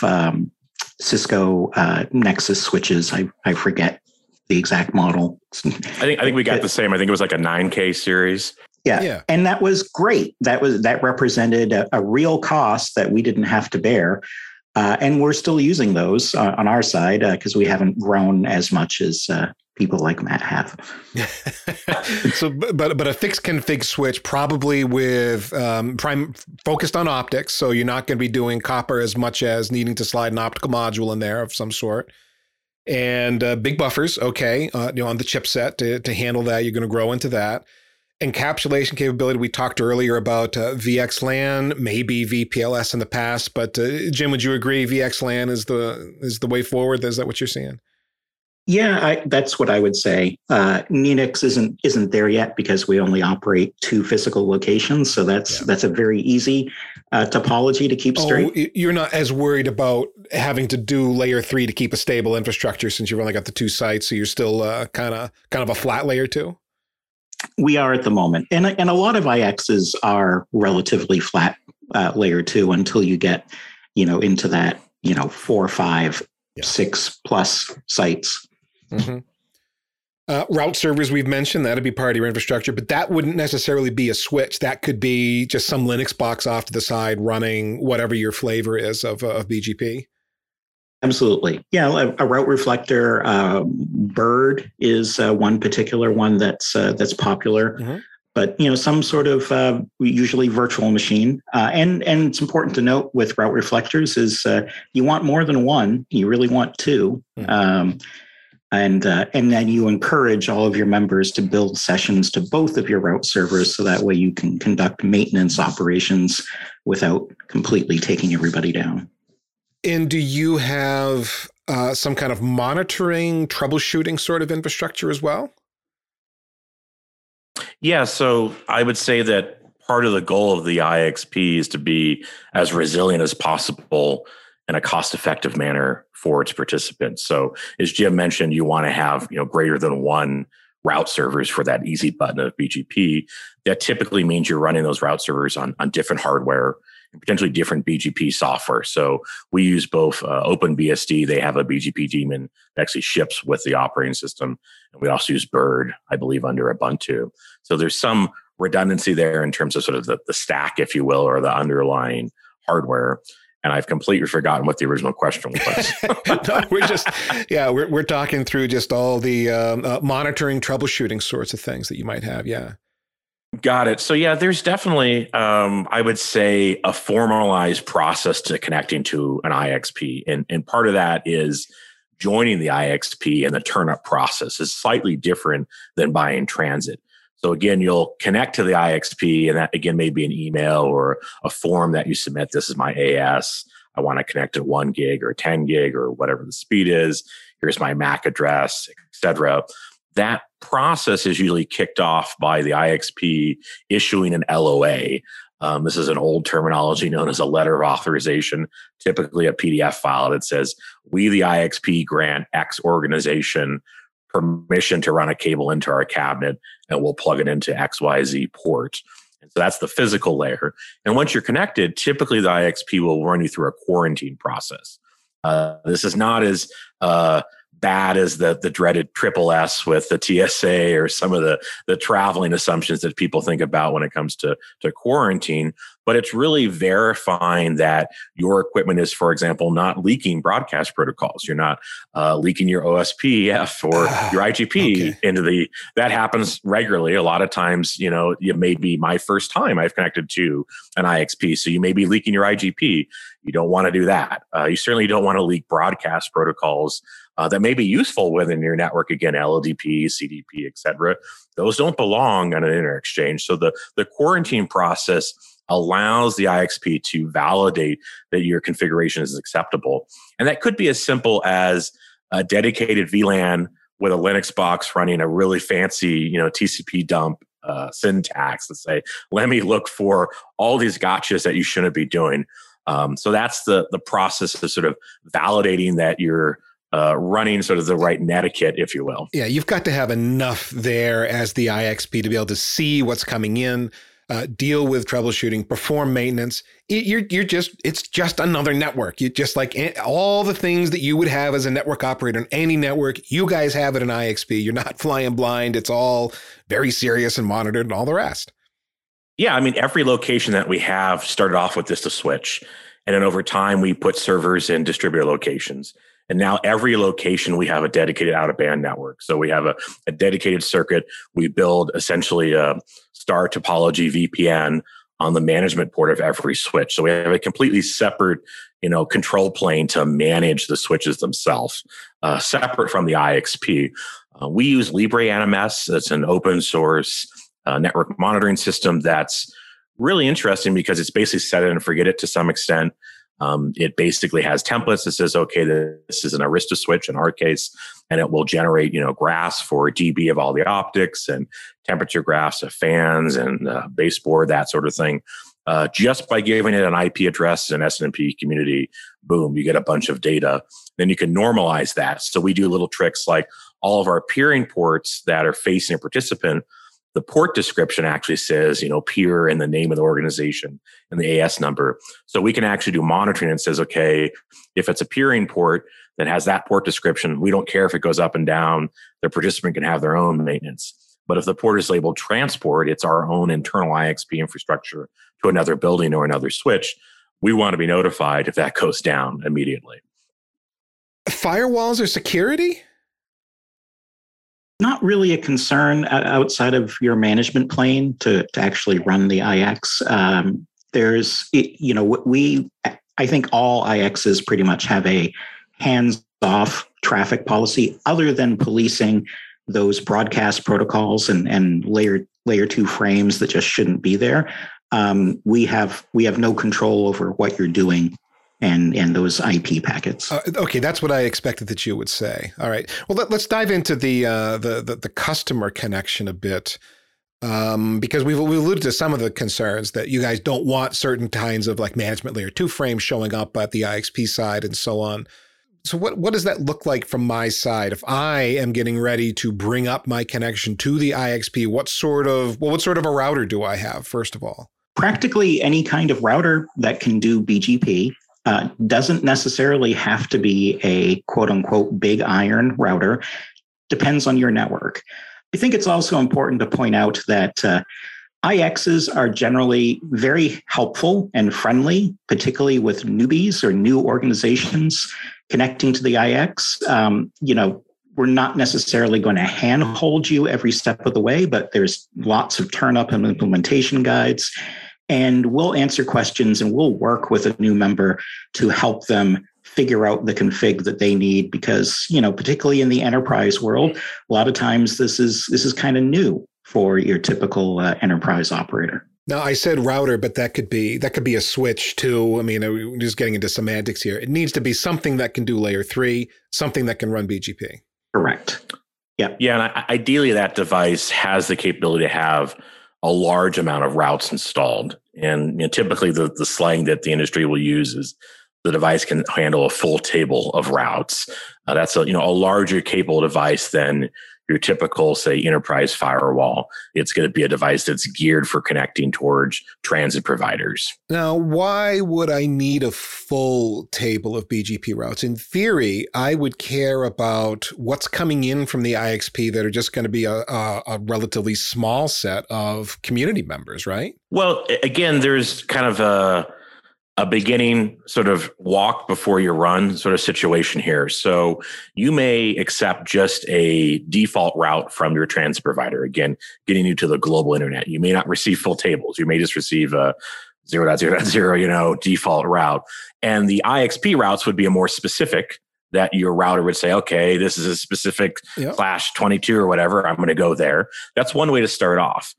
Cisco Nexus switches. I forget the exact model. I think we got the same. I think it was like a 9K series. Yeah. And that was great. That represented a real cost that we didn't have to bear. And we're still using those on our side because we haven't grown as much as people like Matt have. So, but a fixed config switch probably with focused on optics. So you're not going to be doing copper as much as needing to slide an optical module in there of some sort. And big buffers, okay, on the chipset to handle that. You're going to grow into that. Encapsulation capability, we talked earlier about VXLAN, maybe VPLS in the past, but Jim, would you agree VXLAN is the way forward? Is that what you're seeing? Yeah, that's what I would say. NNENIX isn't there yet because we only operate two physical locations, so that's a very easy topology to keep straight. Oh, you're not as worried about having to do layer 3 to keep a stable infrastructure since you've only got the two sites, so you're still kind of a flat layer 2? We are at the moment. And a lot of IXs are relatively flat layer 2 until you get, into that, 4, 5, 6 plus sites. Mm-hmm. Route servers, we've mentioned, that'd be part of your infrastructure, but that wouldn't necessarily be a switch. That could be just some Linux box off to the side running whatever your flavor is of BGP. Absolutely. Yeah, a route reflector, Bird is one particular one that's popular, mm-hmm. But some sort of usually virtual machine. And it's important to note with route reflectors is you want more than one. You really want two, mm-hmm. And then you encourage all of your members to build sessions to both of your route servers, so that way you can conduct maintenance operations without completely taking everybody down. And do you have some kind of monitoring, troubleshooting sort of infrastructure as well? Yeah, so I would say that part of the goal of the IXP is to be as resilient as possible in a cost-effective manner for its participants. So as Jim mentioned, you want to have greater than one route servers for that easy button of BGP. That typically means you're running those route servers on different hardware, potentially different BGP software. So we use both OpenBSD. They have a BGP daemon that actually ships with the operating system. And we also use Bird, I believe, under Ubuntu. So there's some redundancy there in terms of sort of the stack, if you will, or the underlying hardware. And I've completely forgotten what the original question was. No, we're talking through just all the monitoring, troubleshooting sorts of things that you might have. Yeah. Got it. So yeah, there's definitely, I would say, a formalized process to connecting to an IXP. And part of that is joining the IXP, and the turnup process is slightly different than buying transit. So again, you'll connect to the IXP, and that again may be an email or a form that you submit. This is my AS. I want to connect to 1 gig or 10 gig or whatever the speed is. Here's my MAC address, et cetera. That process is usually kicked off by the IXP issuing an LOA. This is an old terminology known as a letter of authorization, typically a PDF file that says, we, the IXP, grant X organization permission to run a cable into our cabinet, and we'll plug it into XYZ port. And so that's the physical layer. And once you're connected, typically the IXP will run you through a quarantine process. This is not as... bad as the dreaded triple S with the TSA or some of the traveling assumptions that people think about when it comes to quarantine. But it's really verifying that your equipment is, for example, not leaking broadcast protocols. You're not leaking your OSPF or your IGP into the... That happens regularly. A lot of times, it may be my first time I've connected to an IXP. So you may be leaking your IGP. You don't want to do that. You certainly don't want to leak broadcast protocols that may be useful within your network. Again, LLDP, CDP, et cetera. Those don't belong on an internet exchange. So the quarantine process allows the IXP to validate that your configuration is acceptable. And that could be as simple as a dedicated VLAN with a Linux box running a really fancy, TCP dump syntax and say, let me look for all these gotchas that you shouldn't be doing. So that's the process of sort of validating that your running sort of the right netiquette, if you will. Yeah, you've got to have enough there as the IXP to be able to see what's coming in, deal with troubleshooting, perform maintenance. It's just another network. You just like all the things that you would have as a network operator in any network, you guys have it in IXP. You're not flying blind. It's all very serious and monitored and all the rest. Yeah, I mean, every location that we have started off with just a switch. And then over time, we put servers in distributor locations. And now every location, we have a dedicated out-of-band network. So we have a dedicated circuit. We build essentially a star topology VPN on the management port of every switch. So we have a completely separate, control plane to manage the switches themselves, separate from the IXP. We use LibreNMS. That's an open source network monitoring system that's really interesting because it's basically set it and forget it to some extent. It basically has templates that says, okay, this is an Arista switch in our case, and it will generate, graphs for dB of all the optics and temperature graphs of fans and baseboard, that sort of thing. Just by giving it an IP address and SNMP community, boom, you get a bunch of data. Then you can normalize that. So we do little tricks like all of our peering ports that are facing a participant. The port description actually says, peer and the name of the organization and the AS number. So we can actually do monitoring and says, okay, if it's a peering port that has that port description, we don't care if it goes up and down. The participant can have their own maintenance. But if the port is labeled transport, it's our own internal IXP infrastructure to another building or another switch. We want to be notified if that goes down immediately. Firewalls or security? Not really a concern outside of your management plane to actually run the IX. I think all IXs pretty much have a hands-off traffic policy other than policing those broadcast protocols and layer two frames that just shouldn't be there. We have no control over what you're doing and those IP packets. Okay, that's what I expected that you would say. All right. Well, let's dive into the customer connection a bit, because we've alluded to some of the concerns that you guys don't want certain kinds of like management layer 2 frames showing up at the IXP side and so on. So what does that look like from my side? If I am getting ready to bring up my connection to the IXP, what sort of a router do I have, first of all? Practically any kind of router that can do BGP. Doesn't necessarily have to be a quote-unquote big iron router. Depends on your network. I think it's also important to point out that IXs are generally very helpful and friendly, particularly with newbies or new organizations connecting to the IX. We're not necessarily going to handhold you every step of the way, but there's lots of turn-up and implementation guides. And we'll answer questions and we'll work with a new member to help them figure out the config that they need because, particularly in the enterprise world, a lot of times this is kind of new for your typical enterprise operator. Now, I said router, but that could be a switch too. I mean, we're just getting into semantics here. It needs to be something that can do layer 3, something that can run BGP. Correct. Yeah. Yeah. And ideally, that device has the capability to have a large amount of routes installed. And typically the slang that the industry will use is the device can handle a full table of routes. That's a larger capable device than your typical, say, enterprise firewall. It's going to be a device that's geared for connecting towards transit providers. Now, why would I need a full table of BGP routes? In theory, I would care about what's coming in from the IXP that are just going to be a relatively small set of community members, right? Well, again, there's kind of a beginning sort of walk before you run sort of situation here. So you may accept just a default route from your transit provider, again, getting you to the global internet. You may not receive full tables. You may just receive a 0.0.0, default route. And the IXP routes would be a more specific that your router would say, okay, this is a specific slash 22 or whatever. I'm going to go there. That's one way to start off.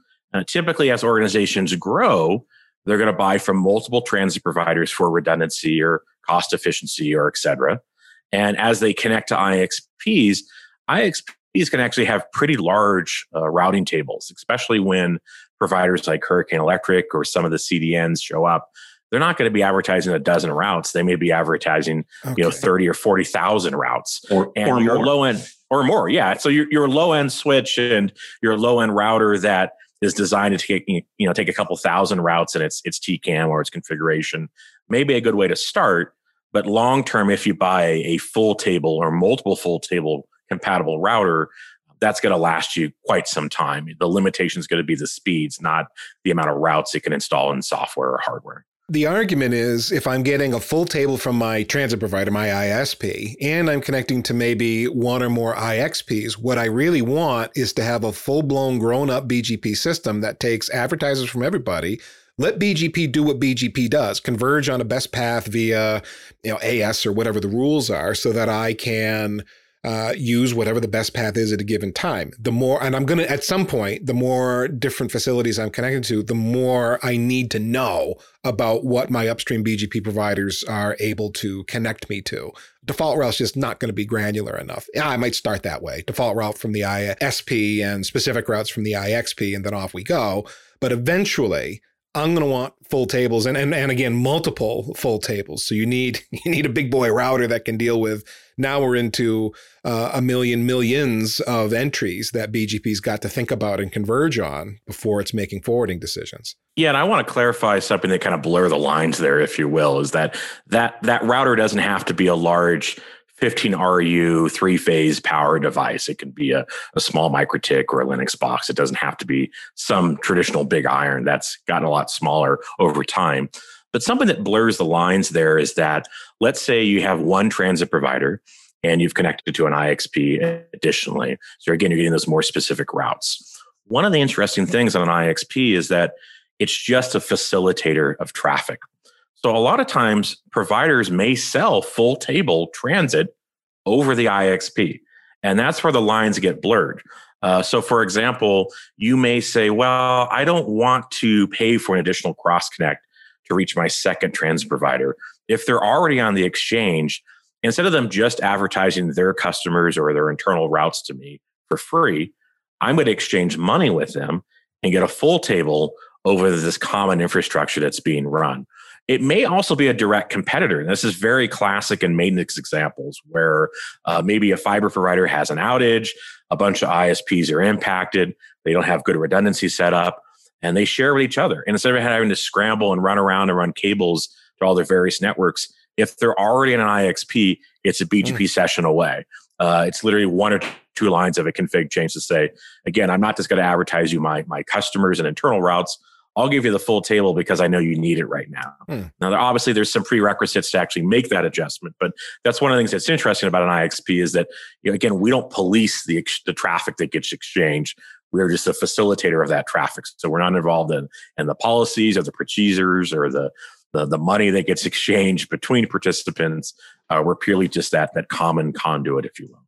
Typically, as organizations grow, they're going to buy from multiple transit providers for redundancy or cost efficiency or et cetera. And as they connect to IXPs, IXPs can actually have pretty large routing tables, especially when providers like Hurricane Electric or some of the CDNs show up. they're not going to be advertising a dozen routes. They may be advertising, 30 or 40,000 routes or your low end or more. Yeah. So your low end switch and your low end router that is designed to take a couple thousand routes in its TCAM or its configuration may be a good way to start. But long term, if you buy a full table or multiple full table compatible router, that's going to last you quite some time. The limitation is going to be the speeds, not the amount of routes it can install in software or hardware. The argument is if I'm getting a full table from my transit provider, my ISP, and I'm connecting to maybe one or more IXPs, what I really want is to have a full-blown grown-up BGP system that takes advertisers from everybody. Let BGP do what BGP does, converge on a best path via AS or whatever the rules are so that I can use whatever the best path is at a given time. The more different facilities I'm connected to, the more I need to know about what my upstream BGP providers are able to connect me to. Default route's just not going to be granular enough. Yeah, I might start that way. Default route from the ISP and specific routes from the IXP, and then off we go. But eventually, I'm going to want full tables and again, multiple full tables. So you need a big boy router that can deal with. Now we're into millions of entries that BGP's got to think about and converge on before it's making forwarding decisions. Yeah, and I want to clarify something that kind of blur the lines there, if you will, is that router doesn't have to be a large 15 RU 3-phase power device. It can be a small MikroTik or a Linux box. It doesn't have to be some traditional big iron that's gotten a lot smaller over time. But something that blurs the lines there is that, let's say you have one transit provider and you've connected to an IXP additionally. So again, you're getting those more specific routes. One of the interesting things on an IXP is that it's just a facilitator of traffic. So a lot of times providers may sell full table transit over the IXP, and that's where the lines get blurred. So for example, you may say, well, I don't want to pay for an additional cross connect to reach my second transit provider. If they're already on the exchange, instead of them just advertising their customers or their internal routes to me for free, I'm going to exchange money with them and get a full table over this common infrastructure that's being run. It may also be a direct competitor. And this is very classic in maintenance examples where maybe a fiber provider has an outage, a bunch of ISPs are impacted, they don't have good redundancy set up, and they share with each other. And instead of having to scramble and run around and run cables to all their various networks, if they're already in an IXP, it's a BGP session away. It's literally one or two lines of a config change to say, again, I'm not just going to advertise you my customers and internal routes. I'll give you the full table because I know you need it right now. Now, obviously, there's some prerequisites to actually make that adjustment, but that's one of the things that's interesting about an IXP is that, again, we don't police the traffic that gets exchanged. We're just a facilitator of that traffic. So we're not involved in the policies or the procedures or the money that gets exchanged between participants. We're purely just that common conduit, if you will.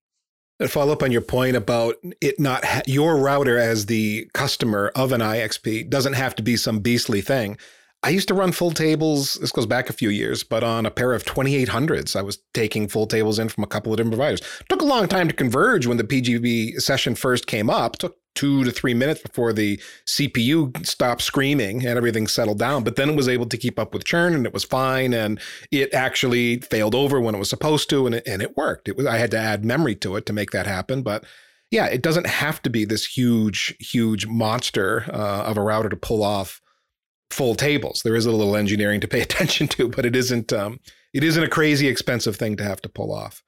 To follow up on your point about it not your router as the customer of an IXP doesn't have to be some beastly thing. I used to run full tables, this goes back a few years, but on a pair of 2800s, I was taking full tables in from a couple of different providers. It took a long time to converge when the PGB session first came up. It took 2 to 3 minutes before the CPU stopped screaming and everything settled down. But then it was able to keep up with churn and it was fine. And it actually failed over when it was supposed to. And it worked. I had to add memory to it to make that happen. But yeah, it doesn't have to be this huge, huge monster of a router to pull off full tables. There is a little engineering to pay attention to, but it isn't a crazy expensive thing to have to pull off.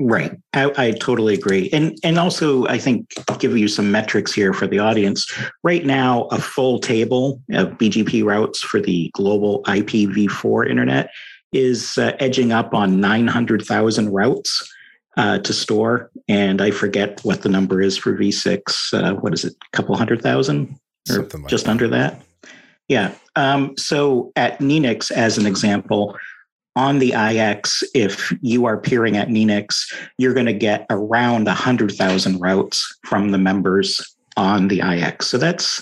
Right. I totally agree. And also, I think, give you some metrics here for the audience. Right now, a full table of BGP routes for the global IPv4 internet is edging up on 900,000 routes to store. And I forget what the number is for V6. What is it? A couple 100,000 or something like just that. Under that? Yeah. So at NNENIX, as an example, on the IX, if you are peering at NNENIX, you're going to get around 100,000 routes from the members on the IX. So that's,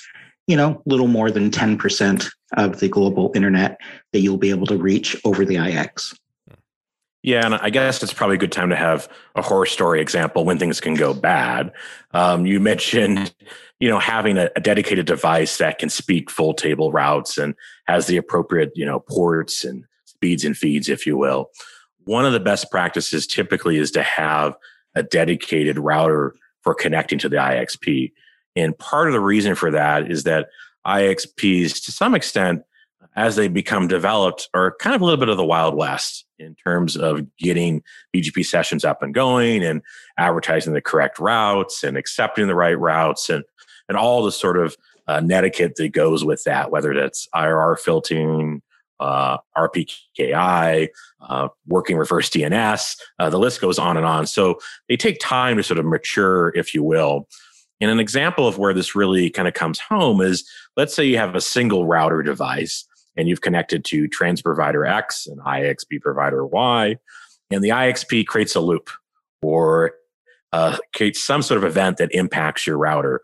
a little more than 10% of the global internet that you'll be able to reach over the IX. Yeah, and I guess it's probably a good time to have a horror story example when things can go bad. You mentioned, having a dedicated device that can speak full table routes and has the appropriate, ports and speeds and feeds, if you will. One of the best practices typically is to have a dedicated router for connecting to the IXP. And part of the reason for that is that IXPs, to some extent, as they become developed, are kind of a little bit of the Wild West in terms of getting BGP sessions up and going and advertising the correct routes and accepting the right routes and all the sort of netiquette that goes with that, whether that's IRR filtering, RPKI, working reverse DNS, the list goes on and on. So they take time to sort of mature, if you will. And an example of where this really kind of comes home is, let's say you have a single router device and you've connected to trans provider X and IXP provider Y, and the IXP creates a loop or creates some sort of event that impacts your router.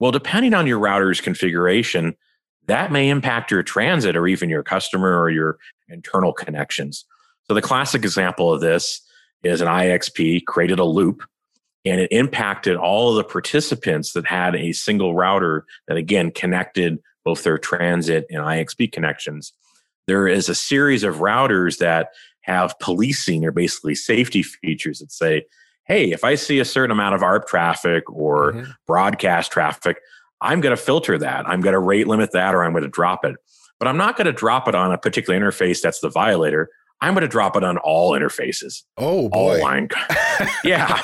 Well, depending on your router's configuration, that may impact your transit or even your customer or your internal connections. So the classic example of this is an IXP created a loop and it impacted all of the participants that had a single router that, again, connected both their transit and IXP connections. There is a series of routers that have policing or basically safety features that say, hey, if I see a certain amount of ARP traffic or broadcast traffic, I'm going to filter that. I'm going to rate limit that, or I'm going to drop it. But I'm not going to drop it on a particular interface that's the violator. I'm going to drop it on all interfaces. Oh, boy. Yeah.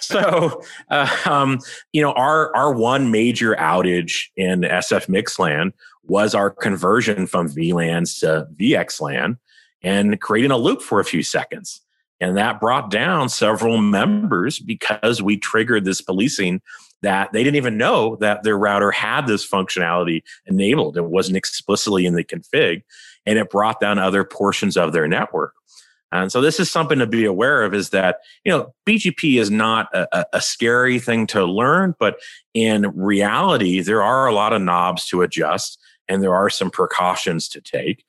So, our one major outage in SFMix LAN was our conversion from VLANs to VXLAN and creating a loop for a few seconds. And that brought down several members because we triggered this policing that they didn't even know that their router had this functionality enabled. It wasn't explicitly in the config, and it brought down other portions of their network. And so this is something to be aware of, is that, BGP is not a scary thing to learn, but in reality, there are a lot of knobs to adjust, and there are some precautions to take.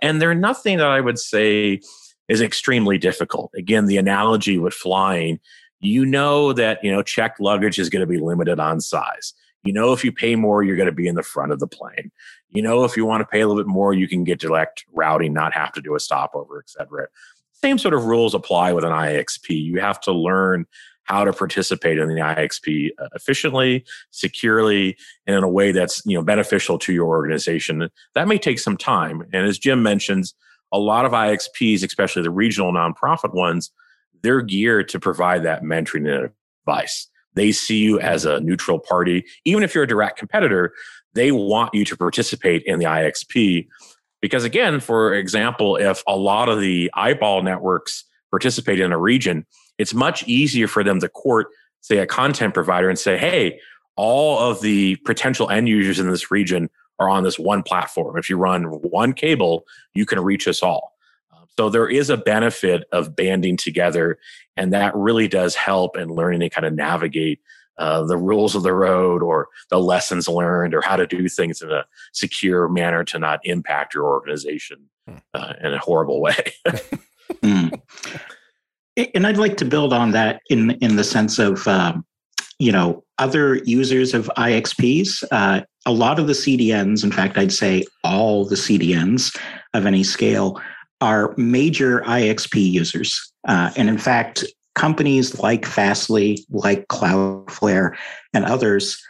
And they're nothing that I would say is extremely difficult. Again, the analogy with flying, that, checked luggage is going to be limited on size. If you pay more, you're going to be in the front of the plane. If you want to pay a little bit more, you can get direct routing, not have to do a stopover, et cetera. Same sort of rules apply with an IXP. You have to learn how to participate in the IXP efficiently, securely, and in a way that's, beneficial to your organization. That may take some time. And as Jim mentions, a lot of IXPs, especially the regional nonprofit ones, they're geared to provide that mentoring and advice. They see you as a neutral party. Even if you're a direct competitor, they want you to participate in the IXP. Because again, for example, if a lot of the eyeball networks participate in a region, it's much easier for them to court, say, a content provider and say, hey, all of the potential end users in this region are on this one platform. If you run one cable, you can reach us all. So there is a benefit of banding together, and that really does help in learning to kind of navigate the rules of the road or the lessons learned or how to do things in a secure manner to not impact your organization in a horrible way. And I'd like to build on that in the sense of, other users of IXPs, a lot of the CDNs, in fact, I'd say all the CDNs of any scale are major IXP users. And in fact, companies like Fastly, like Cloudflare and others,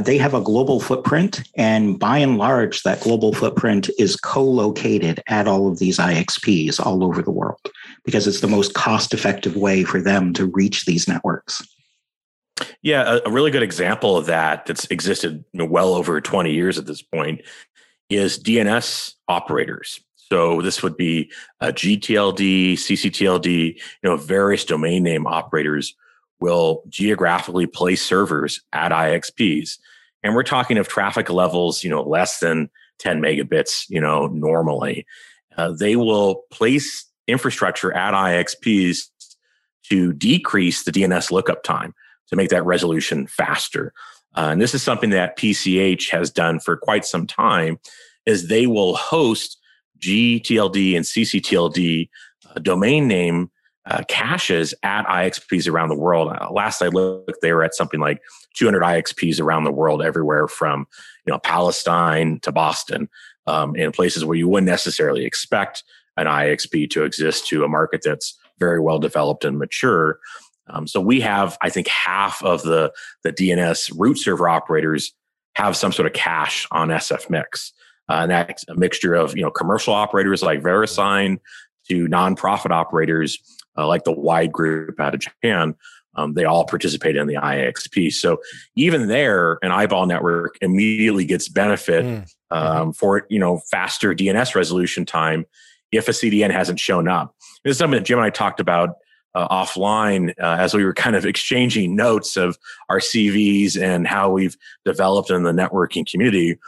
they have a global footprint. And by and large, that global footprint is co-located at all of these IXPs all over the world, because it's the most cost-effective way for them to reach these networks. Yeah, a really good example of that that's existed well over 20 years at this point is DNS operators. So this would be a GTLD, CCTLD, various domain name operators will geographically place servers at IXPs. And we're talking of traffic levels, less than 10 megabits, normally. They will place infrastructure at IXPs to decrease the DNS lookup time, to make that resolution faster. And this is something that PCH has done for quite some time, is they will host GTLD and CCTLD domain name caches at IXPs around the world. Last I looked, they were at something like 200 IXPs around the world, everywhere from Palestine to Boston, in places where you wouldn't necessarily expect an IXP to exist, to a market that's very well developed and mature. So we have, I think, half of the DNS root server operators have some sort of cache on SFMix. And that's a mixture of commercial operators like VeriSign to nonprofit operators like the Wide Group out of Japan. They all participate in the IXP. So even there, an eyeball network immediately gets benefit for faster DNS resolution time if a CDN hasn't shown up. This is something that Jim and I talked about offline as we were kind of exchanging notes of our CVs and how we've developed in the networking community.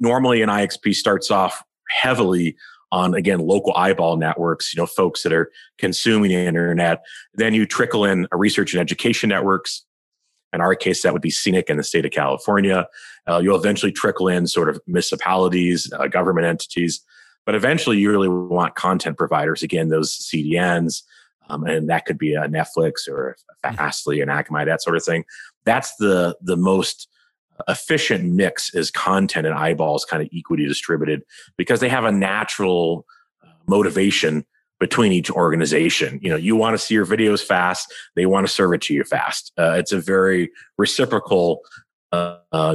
Normally an IXP starts off heavily on, again, local eyeball networks, folks that are consuming the internet. Then you trickle in a research and education networks. In our case, that would be CNIC in the state of California. You'll eventually trickle in sort of municipalities, government entities. But eventually, you really want content providers, again, those CDNs, and that could be a Netflix or a Fastly, an Akamai, that sort of thing. That's the most efficient mix, is content and eyeballs kind of equally distributed, because they have a natural motivation between each organization. You want to see your videos fast, they want to serve it to you fast. It's a very reciprocal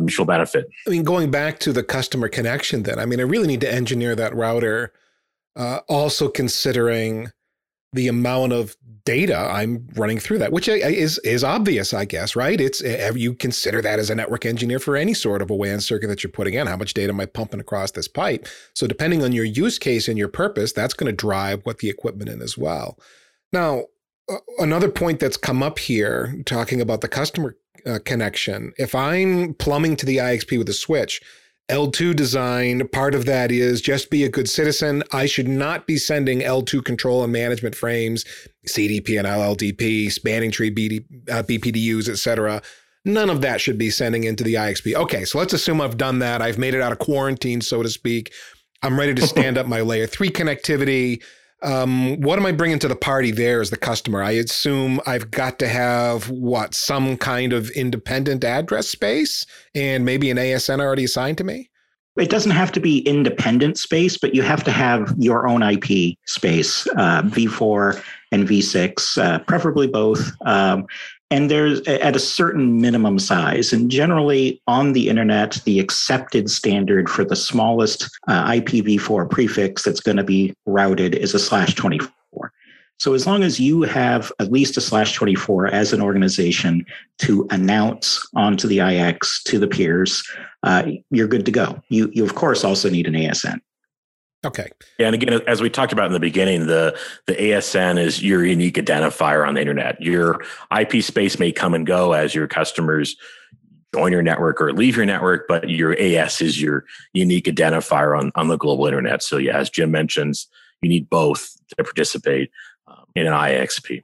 mutual benefit. I mean, going back to the customer connection then, I really need to engineer that router, also considering the amount of data I'm running through that, which is obvious, I guess, right? You consider that as a network engineer for any sort of a WAN circuit that you're putting in. How much data am I pumping across this pipe? So depending on your use case and your purpose, that's going to drive what the equipment is as well. Now, another point that's come up here, talking about the customer connection. If I'm plumbing to the IXP with a switch, L2 design, part of that is just be a good citizen. I should not be sending L2 control and management frames, CDP and LLDP, spanning tree, BPDUs, etc. None of that should be sending into the IXP. Okay, so let's assume I've done that. I've made it out of quarantine, so to speak. I'm ready to stand up my layer 3 connectivity. What am I bringing to the party there as the customer? I assume I've got to have, some kind of independent address space and maybe an ASN already assigned to me? It doesn't have to be independent space, but you have to have your own IP space, V4 and V6, preferably both. And there's at a certain minimum size. And generally on the internet, the accepted standard for the smallest IPv4 prefix that's going to be routed is a /24. So as long as you have at least a /24 as an organization to announce onto the IX to the peers, you're good to go. You of course also need an ASN. Okay. Yeah, and again, as we talked about in the beginning, the ASN is your unique identifier on the internet. Your IP space may come and go as your customers join your network or leave your network, but your AS is your unique identifier on the global internet. So yeah, as Jim mentions, you need both to participate in an IXP.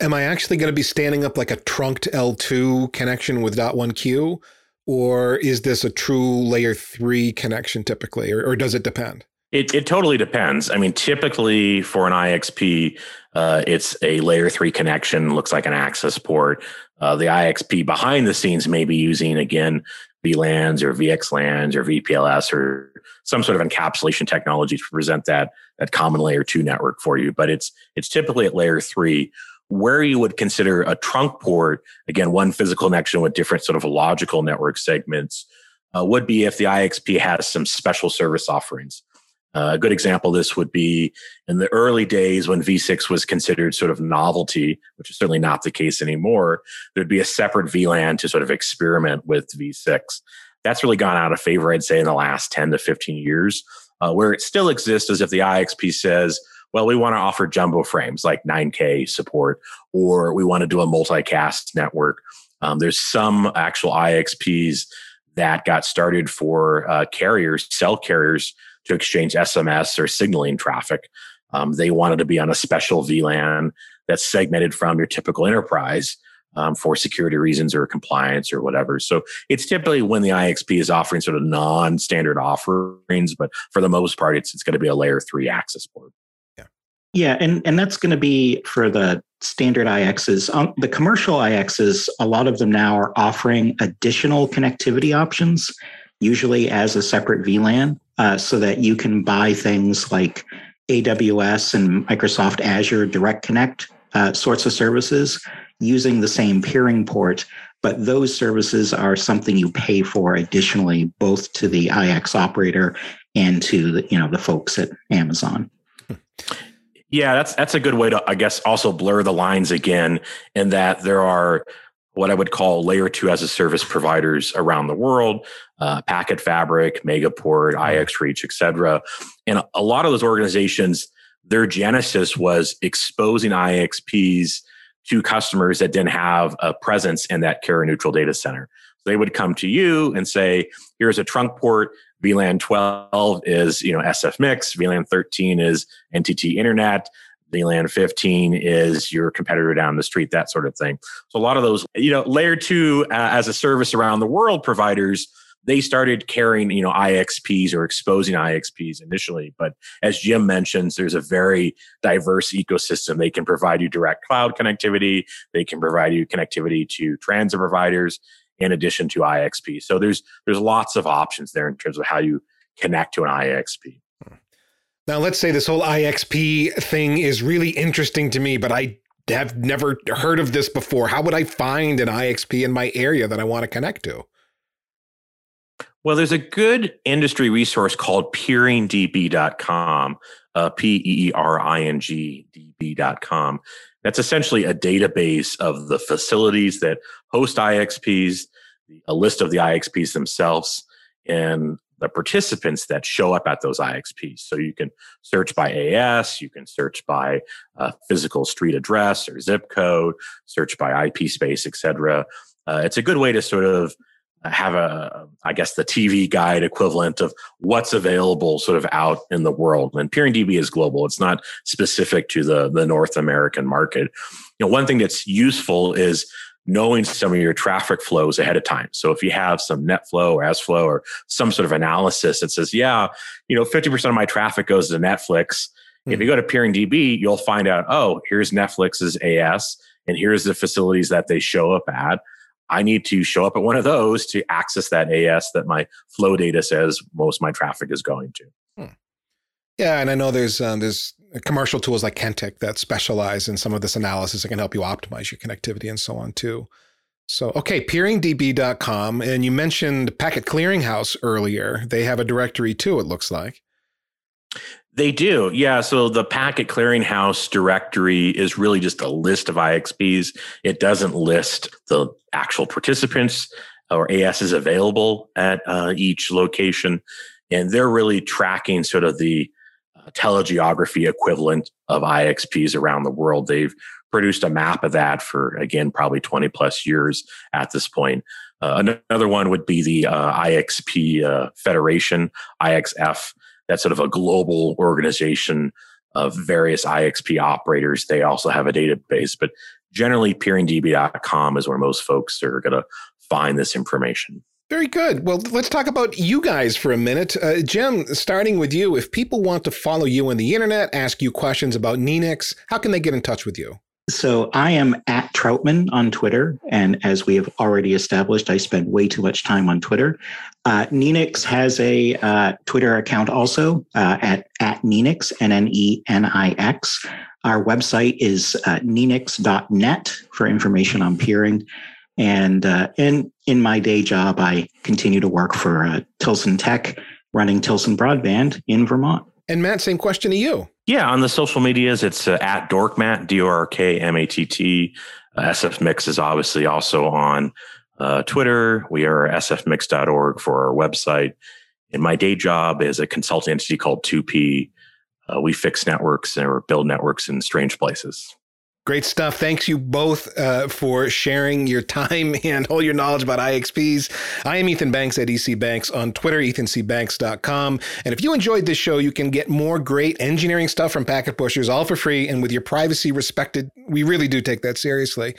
Am I actually going to be standing up like a trunked L2 connection with .1Q, or is this a true layer 3 connection typically, or does it depend? It totally depends. Typically for an IXP, it's a layer 3 connection, looks like an access port. The IXP behind the scenes may be using, again, VLANs or VXLANs or VPLS or some sort of encapsulation technology to present that common layer 2 network for you. But it's typically at layer 3. Where you would consider a trunk port, again, one physical connection with different sort of logical network segments, would be if the IXP has some special service offerings. A good example of this would be in the early days when V6 was considered sort of novelty, which is certainly not the case anymore. There'd be a separate VLAN to sort of experiment with V6. That's really gone out of favor, I'd say, in the last 10 to 15 years. Where it still exists is if the IXP says, well, we want to offer jumbo frames like 9K support, or we want to do a multicast network. There's some actual IXPs that got started for carriers, cell carriers, to exchange SMS or signaling traffic. They wanted to be on a special VLAN that's segmented from your typical enterprise for security reasons or compliance or whatever. So it's typically when the IXP is offering sort of non-standard offerings, but for the most part, it's going to be a layer 3 access port. Yeah. Yeah, and that's going to be for the standard IXs. The commercial IXs, a lot of them now are offering additional connectivity options, usually as a separate VLAN, so that you can buy things like AWS and Microsoft Azure Direct Connect sorts of services using the same peering port. But those services are something you pay for additionally, both to the IX operator and to the, you know, the folks at Amazon. Yeah, that's a good way to, I guess, also blur the lines again, in that there are what I would call layer two as a service providers around the world, Packet Fabric, Megaport, IXReach, et cetera. And a lot of those organizations, their genesis was exposing IXPs to customers that didn't have a presence in that carrier neutral data center. So they would come to you and say, here's a trunk port. VLAN 12 is, you know, SFMix. VLAN 13 is NTT Internet. VLAN 15 is your competitor down the street, that sort of thing. So a lot of those, you know, layer two as a service around the world providers, they started carrying, you know, IXPs or exposing IXPs initially. But as Jim mentions, there's a very diverse ecosystem. They can provide you direct cloud connectivity. They can provide you connectivity to transit providers, in addition to IXP. So there's lots of options there in terms of how you connect to an IXP. Now, let's say this whole IXP thing is really interesting to me, but I have never heard of this before. How would I find an IXP in my area that I want to connect to? Well, there's a good industry resource called PeeringDB.com, PeeringDB.com. That's essentially a database of the facilities that host IXPs, a list of the IXPs themselves, and the participants that show up at those IXPs. So you can search by AS, you can search by physical street address or zip code, search by IP space, et cetera. It's a good way to sort of have a, I guess, the TV guide equivalent of what's available sort of out in the world. And PeeringDB is global. It's not specific to the North American market. You know, one thing that's useful is knowing some of your traffic flows ahead of time. So if you have some NetFlow or AsFlow or some sort of analysis that says, yeah, you know, 50% of my traffic goes to Netflix. Mm-hmm. If you go to PeeringDB, you'll find out, oh, here's Netflix's AS and here's the facilities that they show up at. I need to show up at one of those to access that AS that my flow data says most of my traffic is going to. Hmm. Yeah, and I know there's commercial tools like Kentik that specialize in some of this analysis that can help you optimize your connectivity and so on too. So, okay, PeeringDB.com, and you mentioned Packet Clearinghouse earlier. They have a directory too, it looks like. They do. Yeah. So the Packet Clearinghouse directory is really just a list of IXPs. It doesn't list the actual participants or ASs available at each location. And they're really tracking sort of the telegeography equivalent of IXPs around the world. They've produced a map of that for, again, probably 20 plus years at this point. Another one would be the IXP Federation, IXF. That's sort of a global organization of various IXP operators. They also have a database, but generally PeeringDB.com is where most folks are going to find this information. Very good. Well, let's talk about you guys for a minute. Jim, starting with you, if people want to follow you on the internet, ask you questions about NNENIX, how can they get in touch with you? So I am at Troutman on Twitter. And as we have already established, I spend way too much time on Twitter. NNENIX has a Twitter account also at NNENIX, NNENIX. Our website is NNENIX.net for information on peering. And in my day job, I continue to work for Tilson Tech, running Tilson Broadband in Vermont. And Matt, same question to you. Yeah, on the social medias, it's at Dorkmatt, DORKMATT. SFMix is obviously also on Twitter. We are sfmix.org for our website. And my day job is a consulting entity called 2P. We fix networks or build networks in strange places. Great stuff. Thanks you both for sharing your time and all your knowledge about IXPs. I am Ethan Banks at EC Banks on Twitter, ethancbanks.com. And if you enjoyed this show, you can get more great engineering stuff from Packet Pushers all for free and with your privacy respected. We really do take that seriously.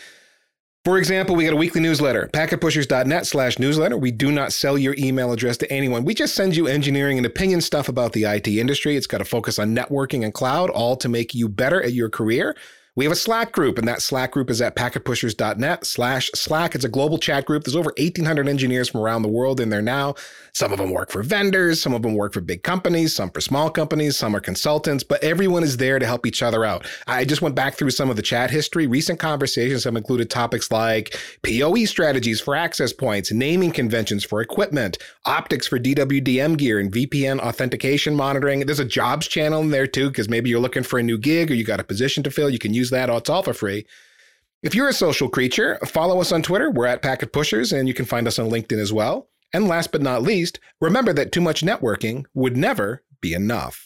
For example, we got a weekly newsletter, packetpushers.net/newsletter. We do not sell your email address to anyone. We just send you engineering and opinion stuff about the IT industry. It's got a focus on networking and cloud, all to make you better at your career. We have a Slack group, and that Slack group is at packetpushers.net/Slack. It's a global chat group. There's over 1,800 engineers from around the world in there now. Some of them work for vendors. Some of them work for big companies, some for small companies, some are consultants, but everyone is there to help each other out. I just went back through some of the chat history. Recent conversations have included topics like PoE strategies for access points, naming conventions for equipment, optics for DWDM gear, and VPN authentication monitoring. There's a jobs channel in there too, because maybe you're looking for a new gig or you got a position to fill. You can use that, or it's all for free. If you're a social creature, follow us on Twitter. We're at Packet Pushers, and you can find us on LinkedIn as well. And last but not least, remember that too much networking would never be enough.